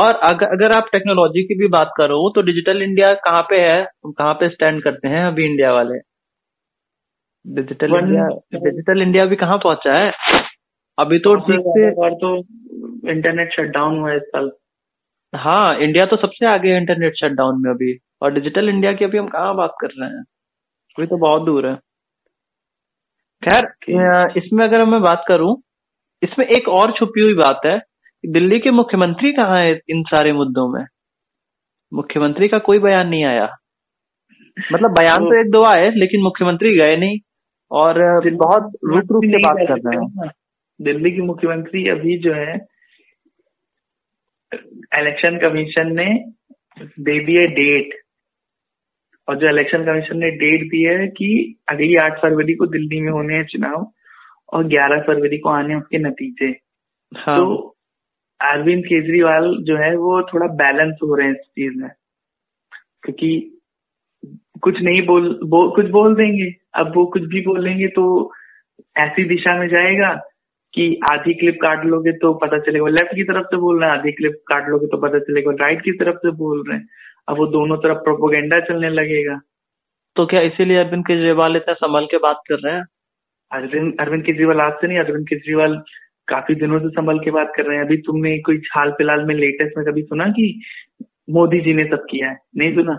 और अगर आप टेक्नोलॉजी की भी बात करो तो डिजिटल इंडिया कहाँ पे है, कहाँ पे स्टैंड करते हैं अभी इंडिया वाले? डिजिटल इंडिया भी कहाँ पहुंचा है अभी तो ठीक से, और तो इंटरनेट शटडाउन हुआ है इस साल। हाँ, इंडिया तो सबसे आगे है इंटरनेट शटडाउन में अभी, और डिजिटल इंडिया की अभी हम कहाँ बात कर रहे हैं, अभी तो बहुत दूर है। खैर, इसमें अगर मैं बात करूँ, इसमें एक और छुपी हुई बात है, दिल्ली के मुख्यमंत्री कहाँ है इन सारे मुद्दों में? मुख्यमंत्री का कोई बयान नहीं आया, मतलब बयान तो एक दो आए लेकिन मुख्यमंत्री गए नहीं, और बहुत रूप से बात कर रहे हैं। दिल्ली की मुख्यमंत्री अभी जो है इलेक्शन कमीशन ने दे दी है डेट, और जो इलेक्शन कमीशन ने डेट दी है कि अगली 8 फरवरी को दिल्ली में होने हैं चुनाव और 11 फरवरी को आने उसके नतीजे। हाँ। तो अरविंद केजरीवाल जो है वो थोड़ा बैलेंस हो रहे हैं इस चीज में, क्योंकि कुछ नहीं कुछ बोल देंगे, अब वो कुछ भी बोलेंगे तो ऐसी दिशा में जाएगा कि आधी क्लिप काट लोगे तो पता चलेगा लेफ्ट की तरफ से बोल रहे हैं, आधी क्लिप काट लोगे तो पता चलेगा राइट की तरफ से बोल रहे हैं। अब वो दोनों तरफ प्रोपोगेंडा चलने लगेगा। तो क्या इसीलिए अरविंद केजरीवाल इतना संभल के बात कर रहे हैं? अरविंद केजरीवाल आज से नहीं, अरविंद केजरीवाल काफी दिनों से संभल के बात कर रहे हैं। अभी तुमने कोई हाल फिलहाल में लेटेस्ट में कभी सुना कि मोदी जी ने सब किया है? नहीं सुना,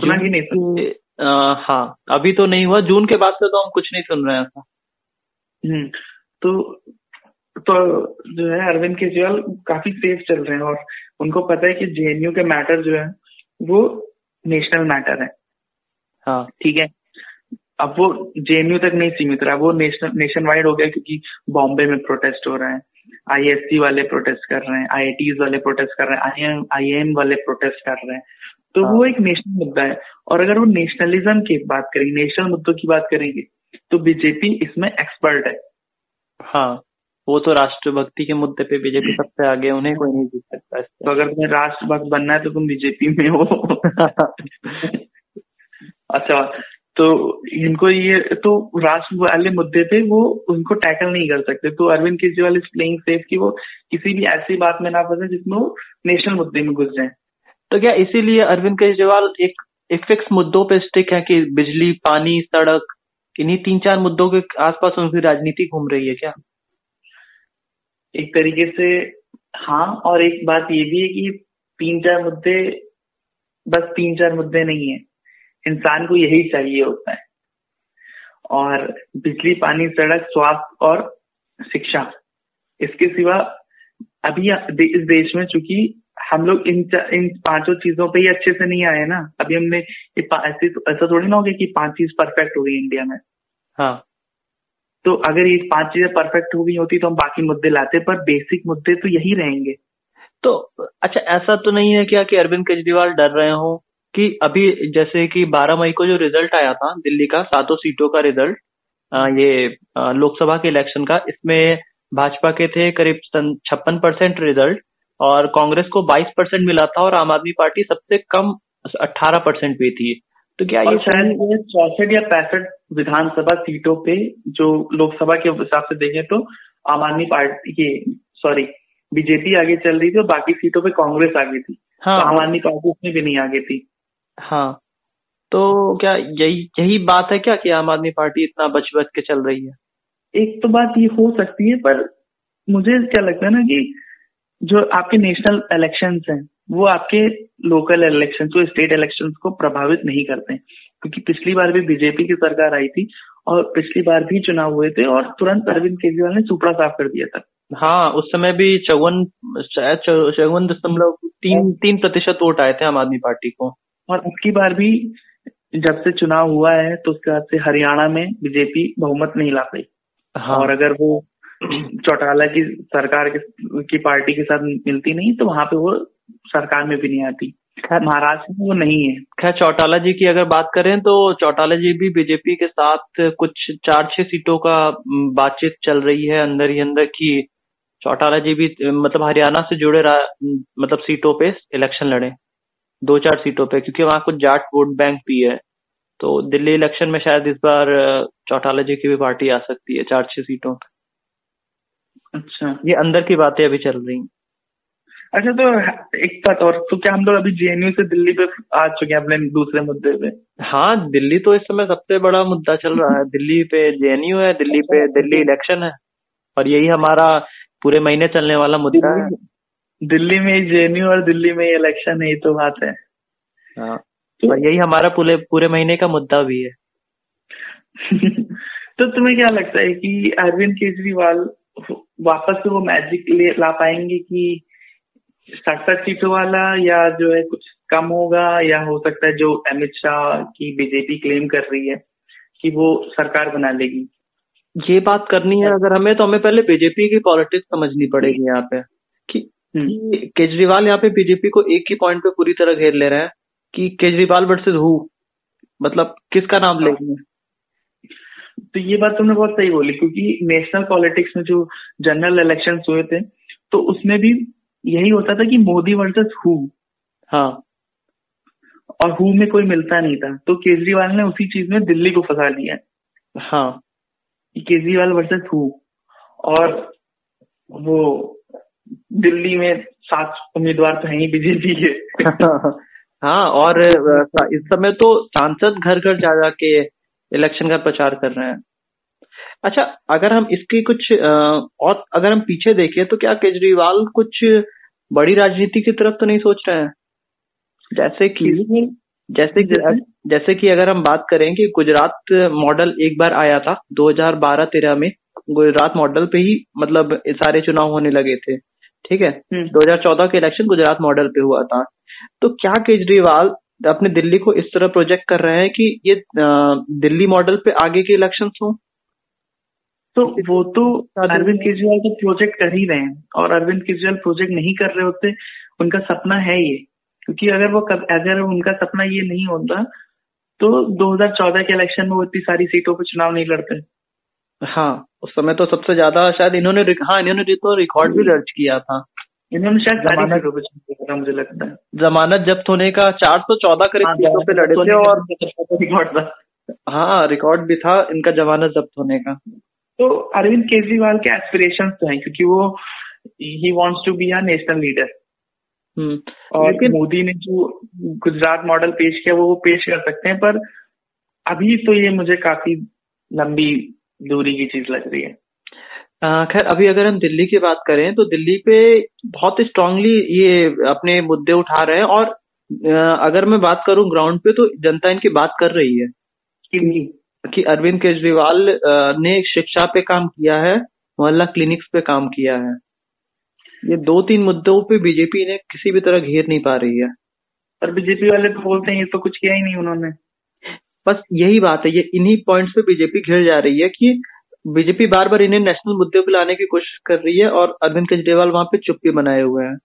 सुना कि नहीं सुना? हाँ, अभी तो नहीं हुआ, जून के बाद से तो हम कुछ नहीं सुन रहे हैं। तो जो है अरविंद केजरीवाल काफी सेफ चल रहे हैं और उनको पता है कि जेएनयू के मैटर जो है वो नेशनल मैटर है। हाँ, ठीक है, अब वो जेएनयू तक नहीं सीमित रहा, वो नेशन वाइड हो गया, क्योंकि बॉम्बे में प्रोटेस्ट हो रहा है, आईएससी वाले प्रोटेस्ट कर रहे हैं, आईआईटीज वाले प्रोटेस्ट कर रहे हैं, आईएम वाले प्रोटेस्ट कर रहे हैं। तो हाँ, वो एक नेशनल मुद्दा है। और अगर वो नेशनलिज्म की बात करेंगे, नेशनल मुद्दों की बात करेंगे, तो बीजेपी इसमें एक्सपर्ट है। हाँ, वो तो राष्ट्रभक्ति के मुद्दे पे बीजेपी सबसे आगे, उन्हें कोई नहीं जीत सकता। तो अगर तुम्हें राष्ट्रभक्त बनना है तो तुम बीजेपी में हो। अच्छा, तो इनको ये तो राष्ट्र वाले मुद्दे पे वो उनको टैकल नहीं कर सकते। तो Arvind Kejriwal is playing safe कि वो किसी भी ऐसी बात में ना फंसे जिसमें वो नेशनल मुद्दे में घुस जाए। तो क्या इसीलिए अरविंद केजरीवाल एक फिक्स मुद्दों पे स्टिक है कि बिजली, पानी, सड़क, इन्हीं 3-4 मुद्दों के आसपास उनकी राजनीति घूम रही है क्या एक तरीके से? हाँ, और एक बात ये भी है कि 3-4 मुद्दे बस 3-4 मुद्दे नहीं है, इंसान को यही चाहिए होता है। और बिजली, पानी, सड़क, स्वास्थ्य और शिक्षा, इसके सिवा अभी इस देश में चूंकि हम लोग इन 5 चीजों पे ही अच्छे से नहीं आए ना, अभी हमने ऐसा थोड़ी ना हो गया कि 5 चीज परफेक्ट हो गई इंडिया में। हाँ, तो अगर ये 5 चीजें परफेक्ट हो गई होती तो हम बाकी मुद्दे लाते, पर बेसिक मुद्दे तो यही रहेंगे। तो अच्छा, ऐसा तो नहीं है क्या कि अरविंद केजरीवाल डर रहे हो कि अभी जैसे कि 12 मई को जो रिजल्ट आया था दिल्ली का 7 सीटों का रिजल्ट, ये लोकसभा के इलेक्शन का, इसमें भाजपा के थे करीब 56% रिजल्ट और कांग्रेस को 22% मिला था और आम आदमी पार्टी सबसे कम 18% पे थी। तो क्या ये शायद 64 या 65 विधानसभा सीटों पे, जो लोकसभा के हिसाब से देखें तो आम आदमी पार्टी के बीजेपी आगे चल रही थी और बाकी सीटों पे कांग्रेस आगे थी। हाँ, तो आम आदमी पार्टी उसमें भी नहीं आगे थी। हाँ, तो क्या यही बात है क्या कि आम आदमी पार्टी इतना बच के चल रही है? एक तो बात ये हो सकती है, पर मुझे क्या लगता है ना कि जो आपके नेशनल इलेक्शंस हैं वो आपके लोकल इलेक्शन को, स्टेट इलेक्शन को प्रभावित नहीं करते, क्योंकि पिछली बार भी बीजेपी की सरकार आई थी और पिछली बार भी चुनाव हुए थे और तुरंत अरविंद केजरीवाल ने सुपड़ा साफ कर दिया था। हाँ, उस समय भी 54.3% वोट आए थे आम आदमी पार्टी को। और उसकी बार भी जब से चुनाव हुआ है तो उसके बाद से हरियाणा में बीजेपी बहुमत नहीं ला पाई। हाँ, और अगर वो चौटाला की सरकार की पार्टी के साथ मिलती नहीं तो वहां पे वो सरकार में भी नहीं आती। महाराष्ट्र में वो नहीं है। खैर, चौटाला जी की अगर बात करें तो चौटाला जी भी बीजेपी के साथ कुछ 4-6 सीटों का बातचीत चल रही है अंदर ही अंदर की चौटाला जी भी मतलब हरियाणा से जुड़े मतलब सीटों पे इलेक्शन लड़े, 2-4 सीटों पे, क्योंकि वहां कुछ जाट वोट बैंक भी है। तो दिल्ली इलेक्शन में शायद इस बार चौटाला जी की भी पार्टी आ सकती है 4-6 सीटों पर। अच्छा, ये अंदर की बातें अभी चल रही हैं। अच्छा, तो एक बात और, तो क्या हम लोग अभी जेएनयू से दिल्ली पे आ चुके हैं अपने दूसरे मुद्दे पे? हाँ, दिल्ली तो इस समय सबसे बड़ा मुद्दा चल रहा है। दिल्ली पे जेएनयू है, दिल्ली पे दिल्ली इलेक्शन है और यही हमारा पूरे महीने चलने वाला मुद्दा है। दिल्ली में जेएनयू और दिल्ली में इलेक्शन है, ये तो बात है। हाँ, और यही हमारा पूरे महीने का मुद्दा भी है। तो तुम्हें क्या लगता है कि अरविंद केजरीवाल वापस से वो मैजिक ला पाएंगे कि 67 सीटों वाला, या जो है कुछ कम होगा, या हो सकता है जो अमित शाह की बीजेपी क्लेम कर रही है कि वो सरकार बना लेगी? ये बात करनी है अगर हमें, तो हमें पहले बीजेपी की पॉलिटिक्स समझनी पड़ेगी यहाँ पे कि कि केजरीवाल यहाँ पे बीजेपी को एक ही पॉइंट पे पूरी तरह घेर ले रहे हैं कि केजरीवाल वर्सेस हु, मतलब किसका नाम लेंगे। तो ये बात तुमने बहुत सही बोली, क्योंकि नेशनल पॉलिटिक्स में जो जनरल इलेक्शंस हुए थे तो उसमें भी यही होता था कि मोदी वर्सेस हु, हाँ, और हु में कोई मिलता नहीं था। तो केजरीवाल ने उसी चीज में दिल्ली को फंसा लिया, हाँ, केजरीवाल वर्सेस हु, और वो दिल्ली में 7 उम्मीदवार तो है ही बीजेपी के। हाँ, और इस समय तो सांसद घर घर जा जाके इलेक्शन का प्रचार कर रहे हैं। अच्छा, अगर हम इसकी कुछ और अगर हम पीछे देखें तो क्या केजरीवाल कुछ बड़ी राजनीति की तरफ तो नहीं सोच रहे हैं? जैसे कि अगर हम बात करें कि गुजरात मॉडल एक बार आया था 2012-13 में, गुजरात मॉडल पे ही मतलब सारे चुनाव होने लगे थे, ठीक है। 2014 के इलेक्शन गुजरात मॉडल पे हुआ था। तो क्या केजरीवाल अपने दिल्ली को इस तरह प्रोजेक्ट कर रहे हैं कि ये दिल्ली मॉडल पे आगे के इलेक्शंस हों? तो वो तो अरविंद केजरीवाल तो प्रोजेक्ट कर ही रहे हैं, और अरविंद केजरीवाल प्रोजेक्ट नहीं कर रहे होते, उनका सपना है ये। क्योंकि अगर उनका सपना ये नहीं होता तो 2014 के इलेक्शन में वो इतनी सारी सीटों पर चुनाव नहीं लड़ते। हाँ, उस समय तो सबसे ज्यादा शायद इन्होंने तो रिकॉर्ड भी दर्ज किया था। इन्होंने शायद सारी, मुझे लगता है, जमानत जब्त होने का 414 करीब सीटों पे लड़े थे, और रिकॉर्ड था, हाँ, रिकॉर्ड भी था इनका जमानत जब्त होने का। तो अरविंद केजरीवाल के एस्पिरेशंस तो हैं, क्योंकि वो ही wants to be a national leader. और मोदी ने जो गुजरात मॉडल पेश किया वो पेश कर सकते हैं, पर अभी तो ये मुझे काफी लंबी दूरी की चीज लग रही है। खैर, अभी अगर हम दिल्ली की बात करें तो दिल्ली पे बहुत स्ट्रांगली ये अपने मुद्दे उठा रहे हैं, और अगर मैं बात करूं ग्राउंड पे तो जनता इनकी बात कर रही है कि अरविंद केजरीवाल ने शिक्षा पे काम किया है, मोहल्ला क्लिनिक्स पे काम किया है। ये 2-3 मुद्दों पे बीजेपी ने किसी भी तरह घेर नहीं पा रही है, पर बीजेपी वाले तो बोलते हैं ये तो कुछ किया ही नहीं उन्होंने। बस यही बात है, ये इन्हीं पॉइंट्स पे बीजेपी घेर जा रही है कि बीजेपी बार बार इन्हें नेशनल मुद्दे पे लाने की कोशिश कर रही है, और अरविंद केजरीवाल वहां पे चुप्पी बनाए हुए हैं।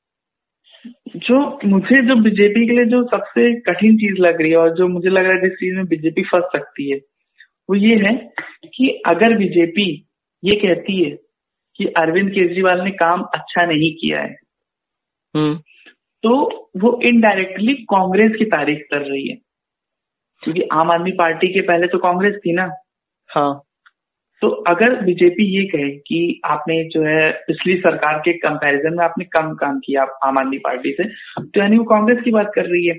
मुझे बीजेपी के लिए जो सबसे कठिन चीज लग रही है, और जो मुझे लग रहा है जिस चीज में बीजेपी फंस सकती है, वो ये है कि अगर बीजेपी ये कहती है कि अरविंद केजरीवाल ने काम अच्छा नहीं किया है, तो वो इनडायरेक्टली कांग्रेस की तारीफ कर रही है, क्योंकि आम आदमी पार्टी के पहले तो कांग्रेस थी ना। हाँ, तो अगर बीजेपी ये कहे कि आपने जो है पिछली सरकार के कंपैरिजन में आपने कम काम किया आम आदमी पार्टी से, तो यानी वो कांग्रेस की बात कर रही है।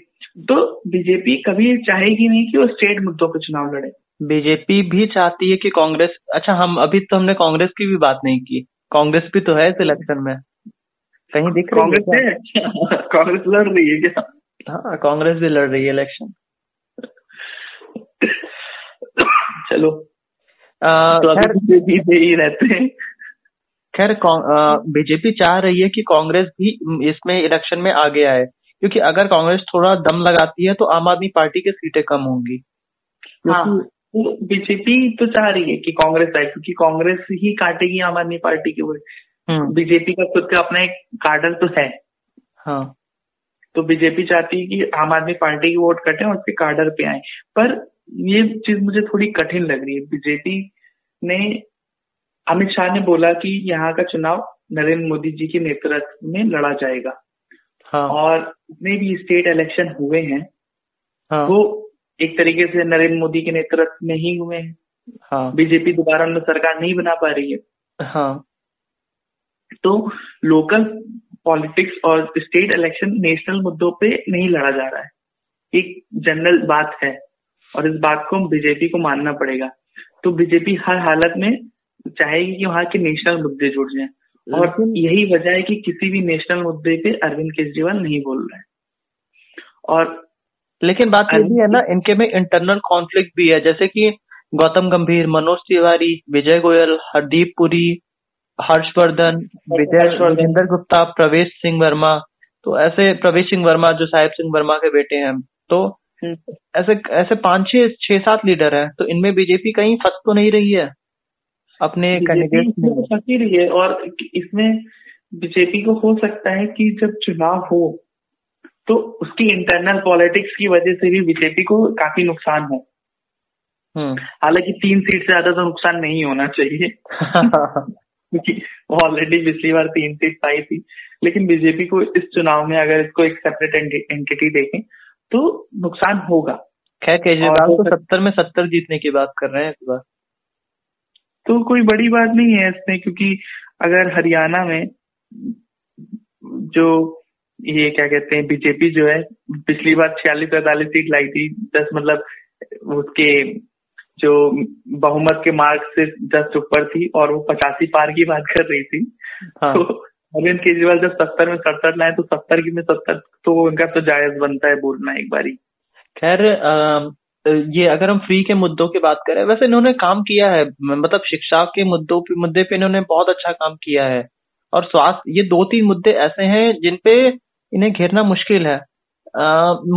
तो बीजेपी कभी चाहेगी नहीं कि वो स्टेट मुद्दों पर चुनाव लड़े। बीजेपी भी चाहती है कि कांग्रेस, अच्छा, हम अभी तो हमने कांग्रेस की भी बात नहीं की, कांग्रेस भी तो है इस इलेक्शन में, कहीं दिख रही है कांग्रेस लड़ रही है क्या? हाँ, कांग्रेस भी लड़ रही है इलेक्शन। चलो, खैर, बीजेपी चाह रही है कि कांग्रेस भी इसमें इलेक्शन में आगे आए, क्योंकि अगर कांग्रेस थोड़ा दम लगाती है तो आम आदमी पार्टी के सीटें कम होंगी। हाँ, तो बीजेपी तो चाह रही है कि कांग्रेस आए, क्योंकि कांग्रेस ही काटेगी आम आदमी पार्टी के वोट। बीजेपी का खुद का अपना एक कार्डर तो है। हाँ, तो बीजेपी चाहती है कि आम आदमी पार्टी की वोट कटे और उसके कार्डर पे आए, पर ये चीज मुझे थोड़ी कठिन लग रही है। बीजेपी ने, अमित शाह ने बोला कि यहाँ का चुनाव नरेंद्र मोदी जी के नेतृत्व में लड़ा जाएगा। हाँ, और जितने भी स्टेट इलेक्शन हुए हैं, हाँ, वो एक तरीके से नरेंद्र मोदी के नेतृत्व में ही हुए हैं। हाँ, बीजेपी दोबारा उनमें सरकार नहीं बना पा रही है। हाँ, तो लोकल पॉलिटिक्स और स्टेट इलेक्शन नेशनल मुद्दों पे नहीं लड़ा जा रहा है, एक जनरल बात है, और इस बात को बीजेपी को मानना पड़ेगा। तो बीजेपी हर हालत में चाहेगी कि वहाँ के नेशनल मुद्दे जुड़ जाएं, और यही वजह है कि किसी भी नेशनल मुद्दे पे अरविंद केजरीवाल नहीं बोल रहे हैं। और लेकिन बात ये भी है ना, इनके में इंटरनल कॉन्फ्लिक्ट भी है, जैसे कि गौतम गंभीर, मनोज तिवारी, विजय गोयल, हरदीप पुरी, हर्षवर्धन, विजेंद्र गुप्ता, प्रवेश सिंह वर्मा, तो ऐसे प्रवेश सिंह वर्मा जो साहिब सिंह वर्मा के बेटे हैं, तो ऐसे 5-6-7 लीडर हैं। तो इनमें बीजेपी कहीं फंस तो नहीं रही है अपने कैंडिडेट में, फंसी रही है। और इसमें बीजेपी को हो सकता है कि जब चुनाव हो तो उसकी इंटरनल पॉलिटिक्स की वजह से भी बीजेपी को काफी नुकसान हो। हालांकि 3 सीट से ज्यादा तो नुकसान नहीं होना चाहिए क्योंकि ऑलरेडी पिछली बार 3 सीट पाई थी, लेकिन बीजेपी को इस चुनाव में अगर इसको एक सेपरेट एंटिटी देखें तो नुकसान होगा। खैर केजरीवाल को 70 में 70 जीतने की बात कर रहे हैं इस बार, तो कोई बड़ी बात नहीं है इसमें, क्योंकि अगर हरियाणा में जो ये क्या कहते हैं बीजेपी जो है पिछली बार 46-45 सीट लाई थी, 10 मतलब उसके जो बहुमत के मार्ग से 10 ऊपर थी और वो 85 पार की बात कर रही थी। हाँ। तो अरविंद केजरीवाल जब 70 में 67 लाए तो 70 में 70 तो उनका तो जायज बनता है बोलना एक बारी। खैर ये अगर हम फ्री के मुद्दों की बात करें, वैसे इन्होंने काम किया है, मतलब शिक्षा के मुद्दे पे इन्होंने बहुत अच्छा काम किया है और स्वास्थ्य, ये 2-3 मुद्दे ऐसे हैं जिनपे इन्हें घेरना मुश्किल है।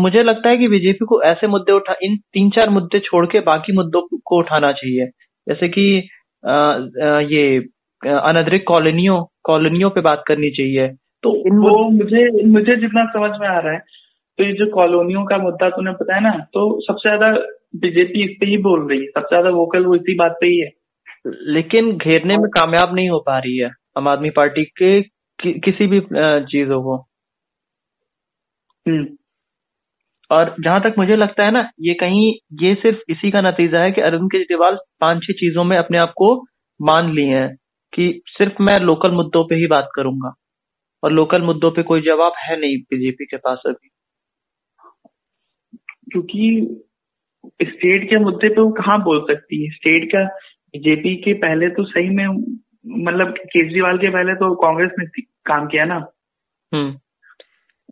मुझे लगता है कि बीजेपी को ऐसे मुद्दे इन 3-4 मुद्दे छोड़ के बाकी मुद्दों को उठाना चाहिए, जैसे कि ये अनाधिकृत कॉलोनियों पे बात करनी चाहिए। तो वो मुझे जितना समझ में आ रहा है तो ये जो कॉलोनियों का मुद्दा तूने बताया ना, तो सबसे ज्यादा बीजेपी इस पे ही बोल रही है, सबसे ज्यादा वोकल वो इसी बात पे ही है, लेकिन घेरने में कामयाब नहीं हो पा रही है आम आदमी पार्टी के किसी भी चीजों को। और जहां तक मुझे लगता है ना, ये कहीं ये सिर्फ इसी का नतीजा है कि अरविंद केजरीवाल 5-6 चीजों में अपने आप को मान लिए हैं कि सिर्फ मैं लोकल मुद्दों पे ही बात करूंगा, और लोकल मुद्दों पे कोई जवाब है नहीं बीजेपी के पास अभी, क्योंकि स्टेट के मुद्दे पे वो कहाँ बोल सकती है। स्टेट का बीजेपी के पहले तो सही में मतलब केजरीवाल के पहले तो कांग्रेस ने काम किया ना।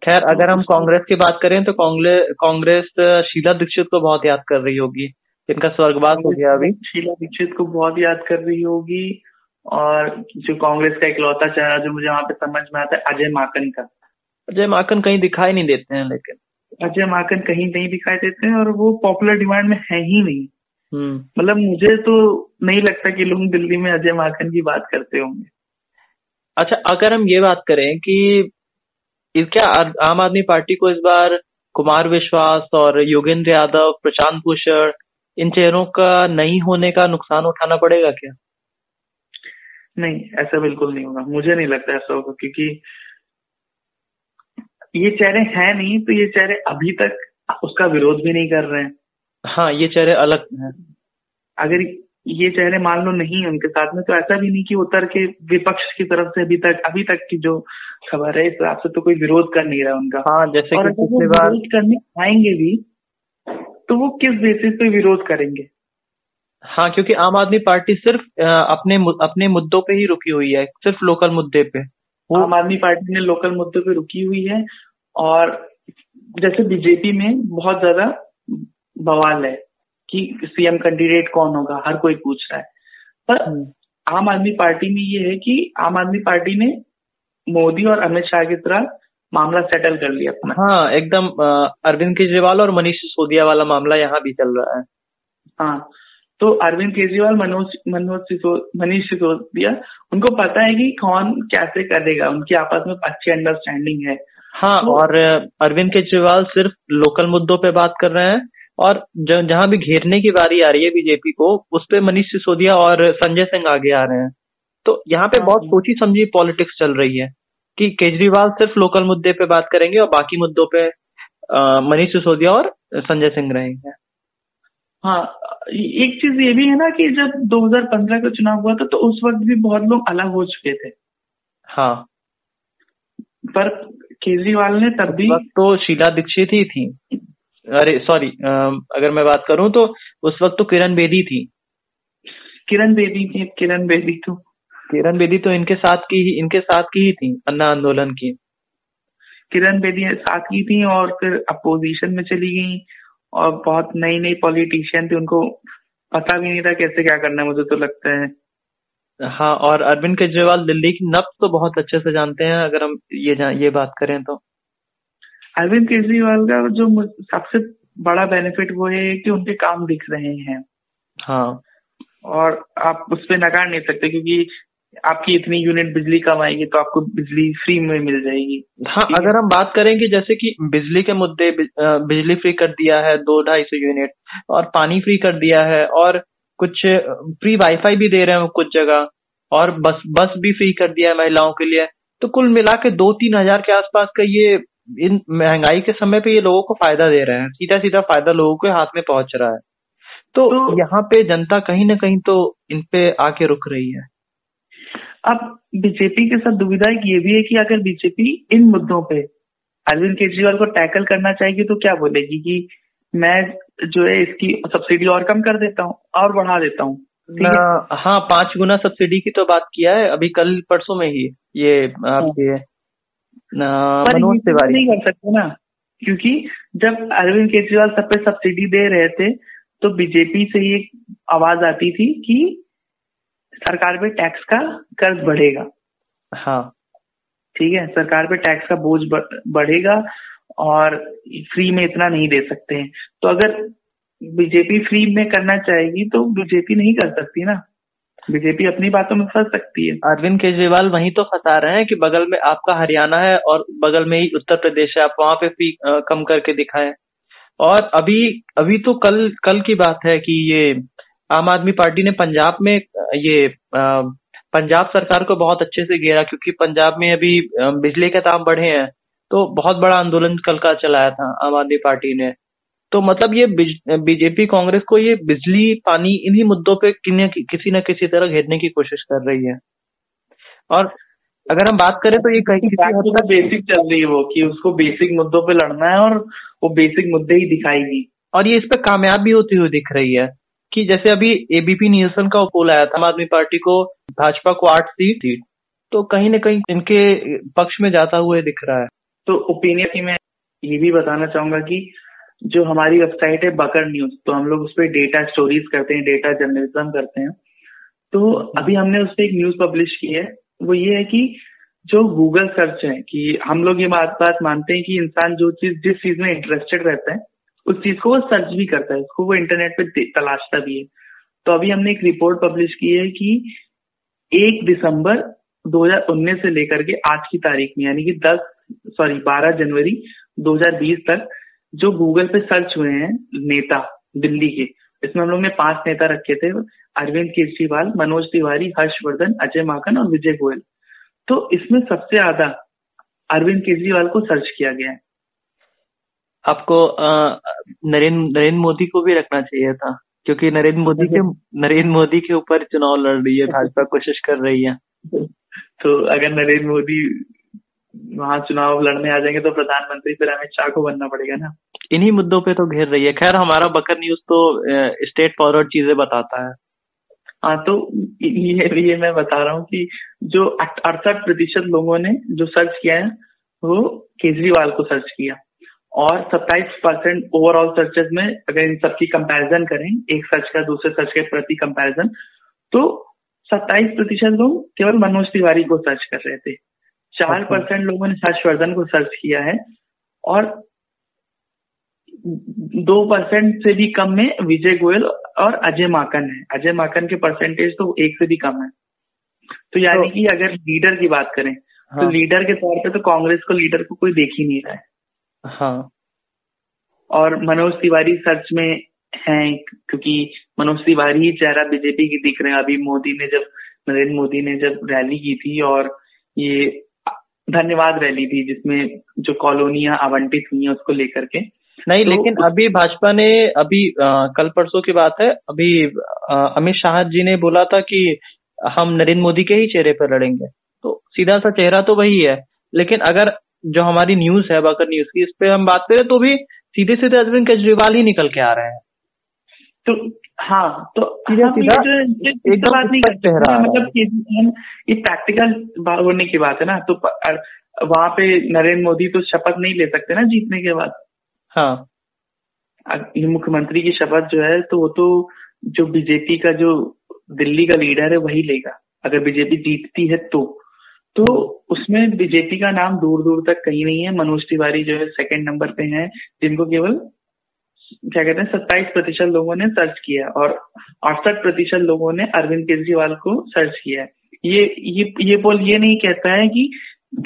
खैर अगर हम कांग्रेस की बात करें तो कांग्रेस शीला दीक्षित को बहुत याद कर रही होगी, इनका स्वर्गवास हो गया अभी, शीला दीक्षित को बहुत याद कर रही होगी। और जो कांग्रेस का इकलौता चेहरा जो मुझे वहां पे समझ में आता है अजय माकन का, अजय माकन कहीं दिखाई नहीं देते हैं, लेकिन अजय माकन कहीं नहीं दिखाई देते हैं और वो पॉपुलर डिमांड में है ही नहीं। मतलब मुझे तो नहीं लगता कि लोग दिल्ली में अजय माकन की बात करते होंगे। अच्छा अगर हम ये बात करें कि क्या आम आदमी पार्टी को इस बार कुमार विश्वास और योगेंद्र यादव, प्रशांत किशोर, इन चेहरों का नहीं होने का नुकसान उठाना पड़ेगा क्या? नहीं, ऐसा बिल्कुल नहीं होगा, मुझे नहीं लगता ऐसा होगा, क्योंकि ये चेहरे हैं नहीं तो ये चेहरे अभी तक उसका विरोध भी नहीं कर रहे हैं। हाँ ये चेहरे अलग हैं, अगर ये चेहरे मान लो नहीं उनके साथ में तो ऐसा भी नहीं कि उतर के विपक्ष की तरफ से अभी तक की जो खबर है इस हिसाब से तो कोई विरोध कर नहीं रहा उनका। हाँ जैसे और कि पिछली बार विरोध करने आएंगे भी तो वो किस बेसिस पे विरोध करेंगे। हाँ क्योंकि आम आदमी पार्टी सिर्फ अपने मुद्दों पे ही रुकी हुई है, सिर्फ लोकल मुद्दे पे वो आम आदमी पार्टी ने लोकल मुद्दों पे रुकी हुई है, और जैसे बीजेपी में बहुत ज्यादा बवाल है कि सीएम कैंडिडेट कौन होगा, हर कोई पूछ रहा है, पर आम आदमी पार्टी में ये है कि आम आदमी पार्टी ने मोदी और अमित शाह की तरह मामला सेटल कर लिया अपना। हाँ एकदम अरविंद केजरीवाल और मनीष सिसोदिया वाला मामला यहाँ भी चल रहा है। हाँ तो अरविंद केजरीवाल, मनीष सिसोदिया, उनको पता है कि कौन कैसे करेगा, उनकी आपस में अच्छी अंडरस्टैंडिंग है। हाँ तो, और अरविंद केजरीवाल सिर्फ लोकल मुद्दों पे बात कर रहे हैं और जहां भी घेरने की बारी आ रही है बीजेपी को उस पे मनीष सिसोदिया और संजय सिंह आगे आ रहे हैं। तो यहाँ पे बहुत सोची समझी पॉलिटिक्स चल रही है कि केजरीवाल सिर्फ लोकल मुद्दे पे बात करेंगे और बाकी मुद्दों पे मनीष सिसोदिया और संजय सिंह रहेंगे। हाँ एक चीज ये भी है ना कि जब 2015 का चुनाव हुआ था तो उस वक्त भी बहुत लोग अलग हो चुके थे। हाँ पर केजरीवाल ने तब भी तो शीला दीक्षित ही थी, अरे सॉरी अगर मैं बात करूं तो उस वक्त तो किरण बेदी तो इनके साथ की ही थी, अन्ना आंदोलन की किरण बेदी साथ की थी और फिर अपोजिशन में चली गई और बहुत नई पॉलिटिशियन थी, उनको पता भी नहीं था कैसे क्या करना है, मुझे तो लगता है। हाँ और अरविंद केजरीवाल दिल्ली की नब्ज तो बहुत अच्छे से जानते हैं अगर हम ये बात करें तो। अरविंद केजरीवाल का जो सबसे बड़ा बेनिफिट वो है कि उनके काम दिख रहे हैं। हाँ और आप उस पर नकार नहीं सकते, क्योंकि आपकी इतनी यूनिट बिजली कम आएगी तो आपको बिजली फ्री में मिल जाएगी। हाँ, अगर हम बात करेंगे जैसे कि बिजली के मुद्दे, बिजली फ्री कर दिया है 200-250 यूनिट और पानी फ्री कर दिया है और कुछ फ्री वाईफाई भी दे रहे हैं कुछ जगह और बस भी फ्री कर दिया है महिलाओं के लिए। तो कुल मिला के 2-3 हजार के आसपास का ये इन महंगाई के समय पे ये लोगों को फायदा दे रहे हैं, सीधा सीधा फायदा लोगों के हाथ में पहुंच रहा है। तो यहाँ पे जनता कहीं ना कहीं तो इन पे आके रुक रही है। अब बीजेपी के साथ दुविधा ये भी है कि अगर बीजेपी इन मुद्दों पे अरविंद केजरीवाल को टैकल करना चाहेगी तो क्या बोलेगी कि मैं जो है इसकी सब्सिडी और कम कर देता हूँ और बढ़ा देता हूँ। हाँ, 5 गुना सब्सिडी की तो बात किया है अभी कल परसों में ही ये आपके मनोज तिवारी। नहीं कर सकते ना, क्योंकि जब अरविंद केजरीवाल सब पे सब्सिडी दे रहे थे तो बीजेपी से ये आवाज आती थी कि सरकार पे टैक्स का कर्ज बढ़ेगा। हाँ ठीक है, सरकार पे टैक्स का बोझ बढ़ेगा और फ्री में इतना नहीं दे सकते हैं। तो अगर बीजेपी फ्री में करना चाहेगी तो बीजेपी नहीं कर सकती ना, बीजेपी अपनी बातों में फंस सकती है। अरविंद केजरीवाल वहीं तो फंसा रहे हैं कि बगल में आपका हरियाणा है और बगल में ही उत्तर प्रदेश है, आप वहां पे फी कम करके दिखाएं। और अभी तो कल की बात है कि ये आम आदमी पार्टी ने पंजाब में ये पंजाब सरकार को बहुत अच्छे से घेरा क्योंकि पंजाब में अभी बिजली के दाम बढ़े हैं, तो बहुत बड़ा आंदोलन कल का चलाया था आम आदमी पार्टी ने। तो मतलब ये बीजेपी कांग्रेस को ये बिजली पानी इन्हीं मुद्दों पे किसी न किसी तरह घेरने की कोशिश कर रही है। और अगर हम बात करें तो ये कहीं किसी बेसिक चल रही है वो कि उसको बेसिक मुद्दों पे लड़ना है और वो बेसिक मुद्दे ही दिखाएगी और ये इस पे कामयाब भी होती हुई दिख रही है। कि जैसे अभी एबीपी न्यूज़न का पोल आया था, आम आदमी पार्टी को भाजपा को 8 सीट, तो कहीं ना कहीं इनके पक्ष में जाता हुआ दिख रहा है। तो ओपिनियन में ये भी बताना चाहूंगा कि जो हमारी वेबसाइट है बकर न्यूज, तो हम लोग उस पर डेटा स्टोरीज करते हैं, डेटा जर्नलिज्म करते हैं। तो अभी हमने उस पर एक न्यूज पब्लिश की है, वो ये है कि जो गूगल सर्च है कि हम लोग ये बात मानते हैं कि इंसान जो चीज जिस चीज में इंटरेस्टेड रहता है उस चीज को वो सर्च भी करता है, उसको वो इंटरनेट पे तलाशता भी है। तो अभी हमने एक रिपोर्ट पब्लिश की है कि 1 दिसंबर 2019 से लेकर के आज की तारीख में यानी कि 12 जनवरी 2020 तक जो गूगल पे सर्च हुए हैं नेता दिल्ली के, इसमें हम लोग ने 5 नेता रखे थे, अरविंद केजरीवाल, मनोज तिवारी, हर्षवर्धन, अजय माकन और विजय गोयल। तो इसमें सबसे ज्यादा अरविंद केजरीवाल को सर्च किया गया है। आपको नरेंद्र मोदी को भी रखना चाहिए था क्योंकि नरेंद्र मोदी के ऊपर चुनाव लड़ रही है भाजपा, कोशिश कर रही है। तो अगर नरेंद्र मोदी वहां चुनाव लड़ने आ जाएंगे तो प्रधानमंत्री फिर अमित शाह को बनना पड़ेगा ना। इन्हीं मुद्दों पे तो घेर रही है। खैर, हमारा बकर न्यूज तो स्ट्रेट फॉरवर्ड चीजें बताता है। हाँ, तो ये मैं बता रहा हूँ कि जो 68% लोगों ने जो सर्च किया है वो केजरीवाल को सर्च किया और 27% ओवरऑल सर्चेज में अगर इन सबकी कंपैरिजन करें, एक सर्च का दूसरे सर्च के प्रति कंपैरिजन, तो 27% लोग केवल मनोज तिवारी को सर्च कर रहे थे, 4% लोगों ने हर्षवर्धन को सर्च किया है और 2% से भी कम में विजय गोयल और अजय माकन है। अजय माकन के परसेंटेज तो 1 से भी कम है। तो यानी कि अगर लीडर की बात करें, हाँ, तो लीडर के तौर पे तो कांग्रेस को लीडर को कोई देख ही नहीं रहा है। हाँ, और मनोज तिवारी सर्च में हैं क्योंकि मनोज तिवारी ही चेहरा बीजेपी की दिख रहे हैं। अभी नरेंद्र मोदी ने जब रैली की थी और ये धन्यवाद रैली थी जिसमें जो कॉलोनियां आवंटित हुई है उसको लेकर के नहीं, तो लेकिन अभी भाजपा ने अभी कल परसों की बात है, अभी अमित शाह जी ने बोला था कि हम नरेंद्र मोदी के ही चेहरे पर लड़ेंगे। तो सीधा सा चेहरा तो वही है, लेकिन अगर जो हमारी न्यूज है बाकर न्यूज की इस पे हम बात करें तो भी सीधे सीधे अरविंद केजरीवाल ही निकल के आ रहे हैं। तो हाँ, तो बात नहीं करते हैं, मतलब ये प्रैक्टिकल होने की बात है ना। तो वहां पे नरेंद्र मोदी तो शपथ नहीं ले सकते ना जीतने के बाद। हाँ, मुख्यमंत्री की शपथ जो है तो वो तो जो बीजेपी का जो दिल्ली का लीडर है वही लेगा अगर बीजेपी जीतती है तो उसमें बीजेपी का नाम दूर दूर तक कहीं नहीं है। मनोज तिवारी जो है 2nd नंबर पे हैं जिनको केवल क्या कहते हैं 27% लोगों ने सर्च किया और 68% लोगों ने अरविंद केजरीवाल को सर्च किया है। ये पोल ये नहीं कहता है कि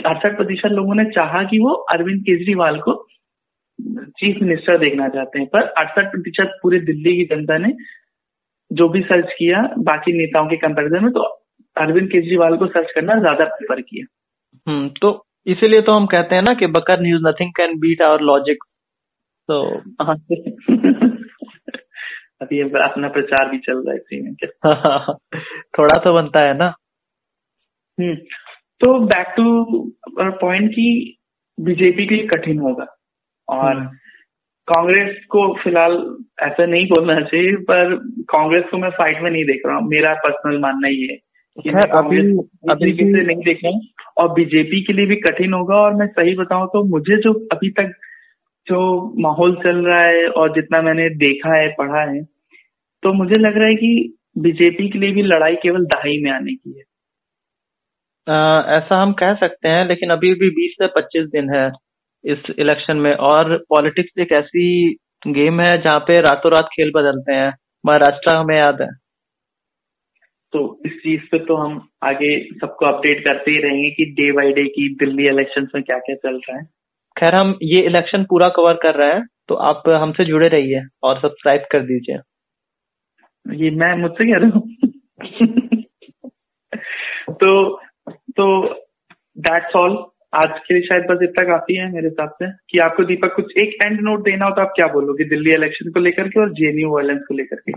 68% लोगों ने चाहा कि वो अरविंद केजरीवाल को चीफ मिनिस्टर देखना चाहते हैं, पर 68% पूरे दिल्ली की जनता ने जो भी सर्च किया बाकी नेताओं के कंपैरिजन में तो अरविंद केजरीवाल को सर्च करना ज्यादा प्रेफर किया। तो इसीलिए तो हम कहते हैं ना कि बकर news nothing can beat our logic. तो अभी अपना प्रचार भी चल रहा है इसी में थोड़ा तो बनता है ना। तो बैक टू पॉइंट की बीजेपी के लिए कठिन होगा और कांग्रेस को फिलहाल ऐसा नहीं बोलना चाहिए, पर कांग्रेस को मैं फाइट में नहीं देख रहा हूँ। मेरा पर्सनल मानना ही है कि मैं कांग्रेस से नहीं देख रहा हूँ और बीजेपी के लिए भी कठिन होगा। और मैं सही बताऊं तो मुझे जो अभी तक जो माहौल चल रहा है और जितना मैंने देखा है पढ़ा है तो मुझे लग रहा है कि बीजेपी के लिए भी लड़ाई केवल दहाई में आने की है। ऐसा हम कह सकते हैं, लेकिन अभी भी 20 से 25 दिन है इस इलेक्शन में और पॉलिटिक्स एक ऐसी गेम है जहाँ पे रातों रात खेल बदलते हैं। महाराष्ट्र हमें याद है, तो इस चीज पे तो हम आगे सबको अपडेट करते ही रहेंगे कि डे बाय डे की दिल्ली इलेक्शंस में क्या क्या चल रहा है। खैर, हम ये इलेक्शन पूरा कवर कर रहे हैं तो आप हमसे जुड़े रहिए और सब्सक्राइब कर दीजिए। ये मैं मुझसे कह रहा हूँ तो दैट्स ऑल आज के लिए, शायद बस इतना काफी है मेरे हिसाब से। कि आपको दीपक कुछ एक एंड नोट देना हो तो आप क्या बोलोगे दिल्ली इलेक्शन को लेकर के और जेएनयू वायलेंस को लेकर के?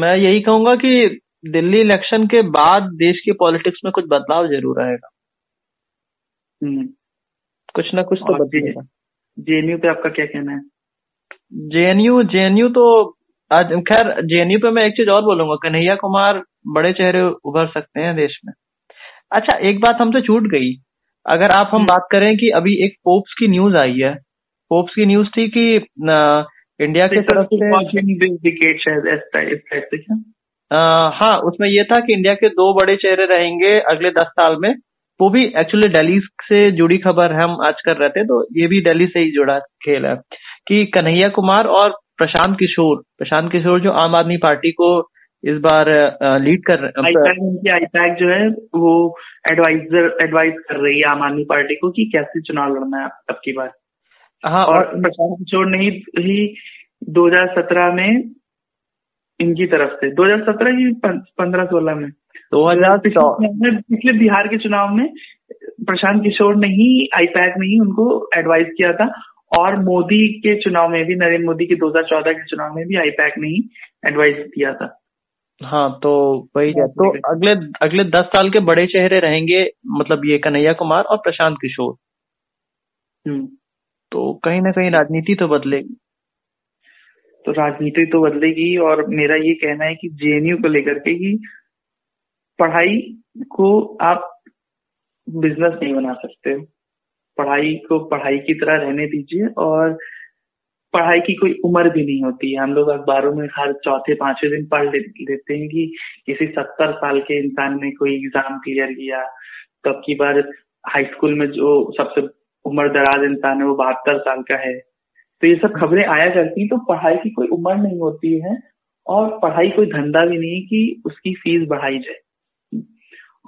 मैं यही कहूंगा कि दिल्ली इलेक्शन के बाद देश के पॉलिटिक्स में कुछ बदलाव जरूर आएगा। कुछ ना कुछ तो बदलेगा। जेएनयू पे आपका क्या कहना है? जेएनयू तो आज, खैर जेएनयू पे मैं एक चीज और बोलूंगा, कन्हैया कुमार बड़े चेहरे उभर सकते हैं देश में। अच्छा, एक बात हमसे छूट गई। अगर आप हम बात करें कि अभी एक पोप्स की न्यूज आई है, पोप्स की न्यूज थी कि इंडिया के तरफ से हाँ उसमें यह था कि इंडिया के दो बड़े चेहरे रहेंगे अगले 10 साल में। वो भी एक्चुअली दिल्ली से जुड़ी खबर हम आज कर रहे थे, तो ये भी दिल्ली से ही जुड़ा खेल है कि कन्हैया कुमार और प्रशांत किशोर जो आम आदमी पार्टी को इस बार लीड कर रहे हैं। आईपैक जो है वो एडवाइज कर रही है आम आदमी पार्टी को कि कैसे चुनाव लड़ना है अब की बार। हाँ, और प्रशांत किशोर ने ही 2017 में इनकी तरफ से 2017 की 15-16 में 2014 पिछले बिहार के चुनाव में प्रशांत किशोर ने ही आईपैक में ही उनको एडवाइज किया था और मोदी के चुनाव में भी, नरेंद्र मोदी के 2014 के चुनाव में भी आईपैक ने ही एडवाइज दिया था। हाँ, तो वही है। तो अगले 10 साल के बड़े चेहरे रहेंगे, मतलब ये कन्हैया कुमार और प्रशांत किशोर। तो कहीं ना कहीं राजनीति तो बदलेगी। तो राजनीति तो बदलेगी और मेरा ये कहना है कि जेएनयू को लेकर के कि पढ़ाई को आप बिजनेस नहीं बना सकते। पढ़ाई को पढ़ाई की तरह रहने दीजिए और पढ़ाई की कोई उम्र भी नहीं होती है। हम लोग अखबारों में हर चौथे पांचवें दिन पढ़ लेते हैं कि किसी 70 साल के इंसान ने कोई एग्जाम क्लियर किया। तो अब की बार हाई स्कूल में जो सबसे उम्र दराज इंसान है वो 72 साल का है। तो ये सब खबरें आया करती हैं। तो पढ़ाई की कोई उम्र नहीं होती है और पढ़ाई कोई धंधा भी नहीं कि उसकी फीस बढ़ाई जाए।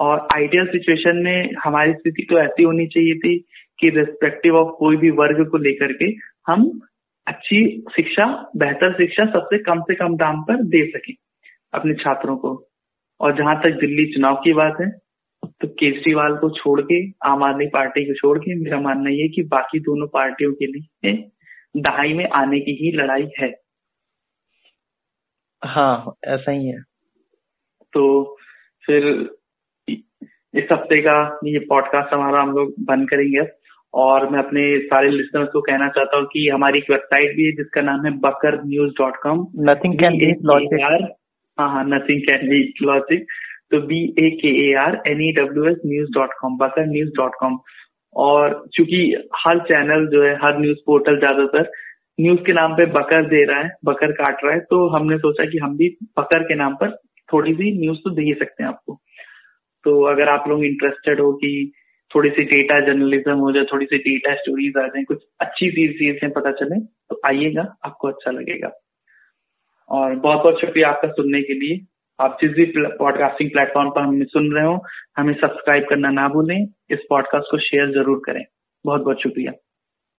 और आइडियल सिचुएशन में हमारी स्थिति तो ऐसी होनी चाहिए थी कि रिस्पेक्टिव ऑफ कोई भी वर्ग को लेकर के हम अच्छी शिक्षा, बेहतर शिक्षा सबसे कम दाम पर दे सके अपने छात्रों को। और जहां तक दिल्ली चुनाव की बात है तो केजरीवाल को छोड़ के, आम आदमी पार्टी को छोड़ के, मेरा मानना यह है कि बाकी दोनों पार्टियों के लिए दहाई में आने की ही लड़ाई है। हाँ, ऐसा ही है। तो फिर इस हफ्ते का ये पॉडकास्ट हमारा हम लोग बंद करेंगे और मैं अपने सारे लिसनर्स को कहना चाहता हूँ कि हमारी एक वेबसाइट भी है जिसका नाम है bakarnews.com। Nothing can beat logic. हाँ, नथिंग कैन बीट लॉजिक। तो bakarnews.com bakarnews.com। और चूंकि हर चैनल जो है, हर न्यूज पोर्टल ज्यादातर न्यूज के नाम पे बकर दे रहा है, बकर काट रहा है, तो हमने सोचा कि हम भी बकर के नाम पर थोड़ी सी न्यूज तो दे सकते हैं आपको। तो अगर आप लोग इंटरेस्टेड हो कि थोड़ी सी डेटा जर्नलिज्म हो जाए, थोड़ी सी डेटा स्टोरीज आ जाए, कुछ अच्छी चीज से पता चले, तो आइएगा, आपको अच्छा लगेगा। और बहुत बहुत शुक्रिया आपका सुनने के लिए। आप जिस भी पॉडकास्टिंग प्लेटफॉर्म पर हमें सुन रहे हो, हमें सब्सक्राइब करना ना भूलें। इस पॉडकास्ट को शेयर जरूर करें। बहुत बहुत शुक्रिया।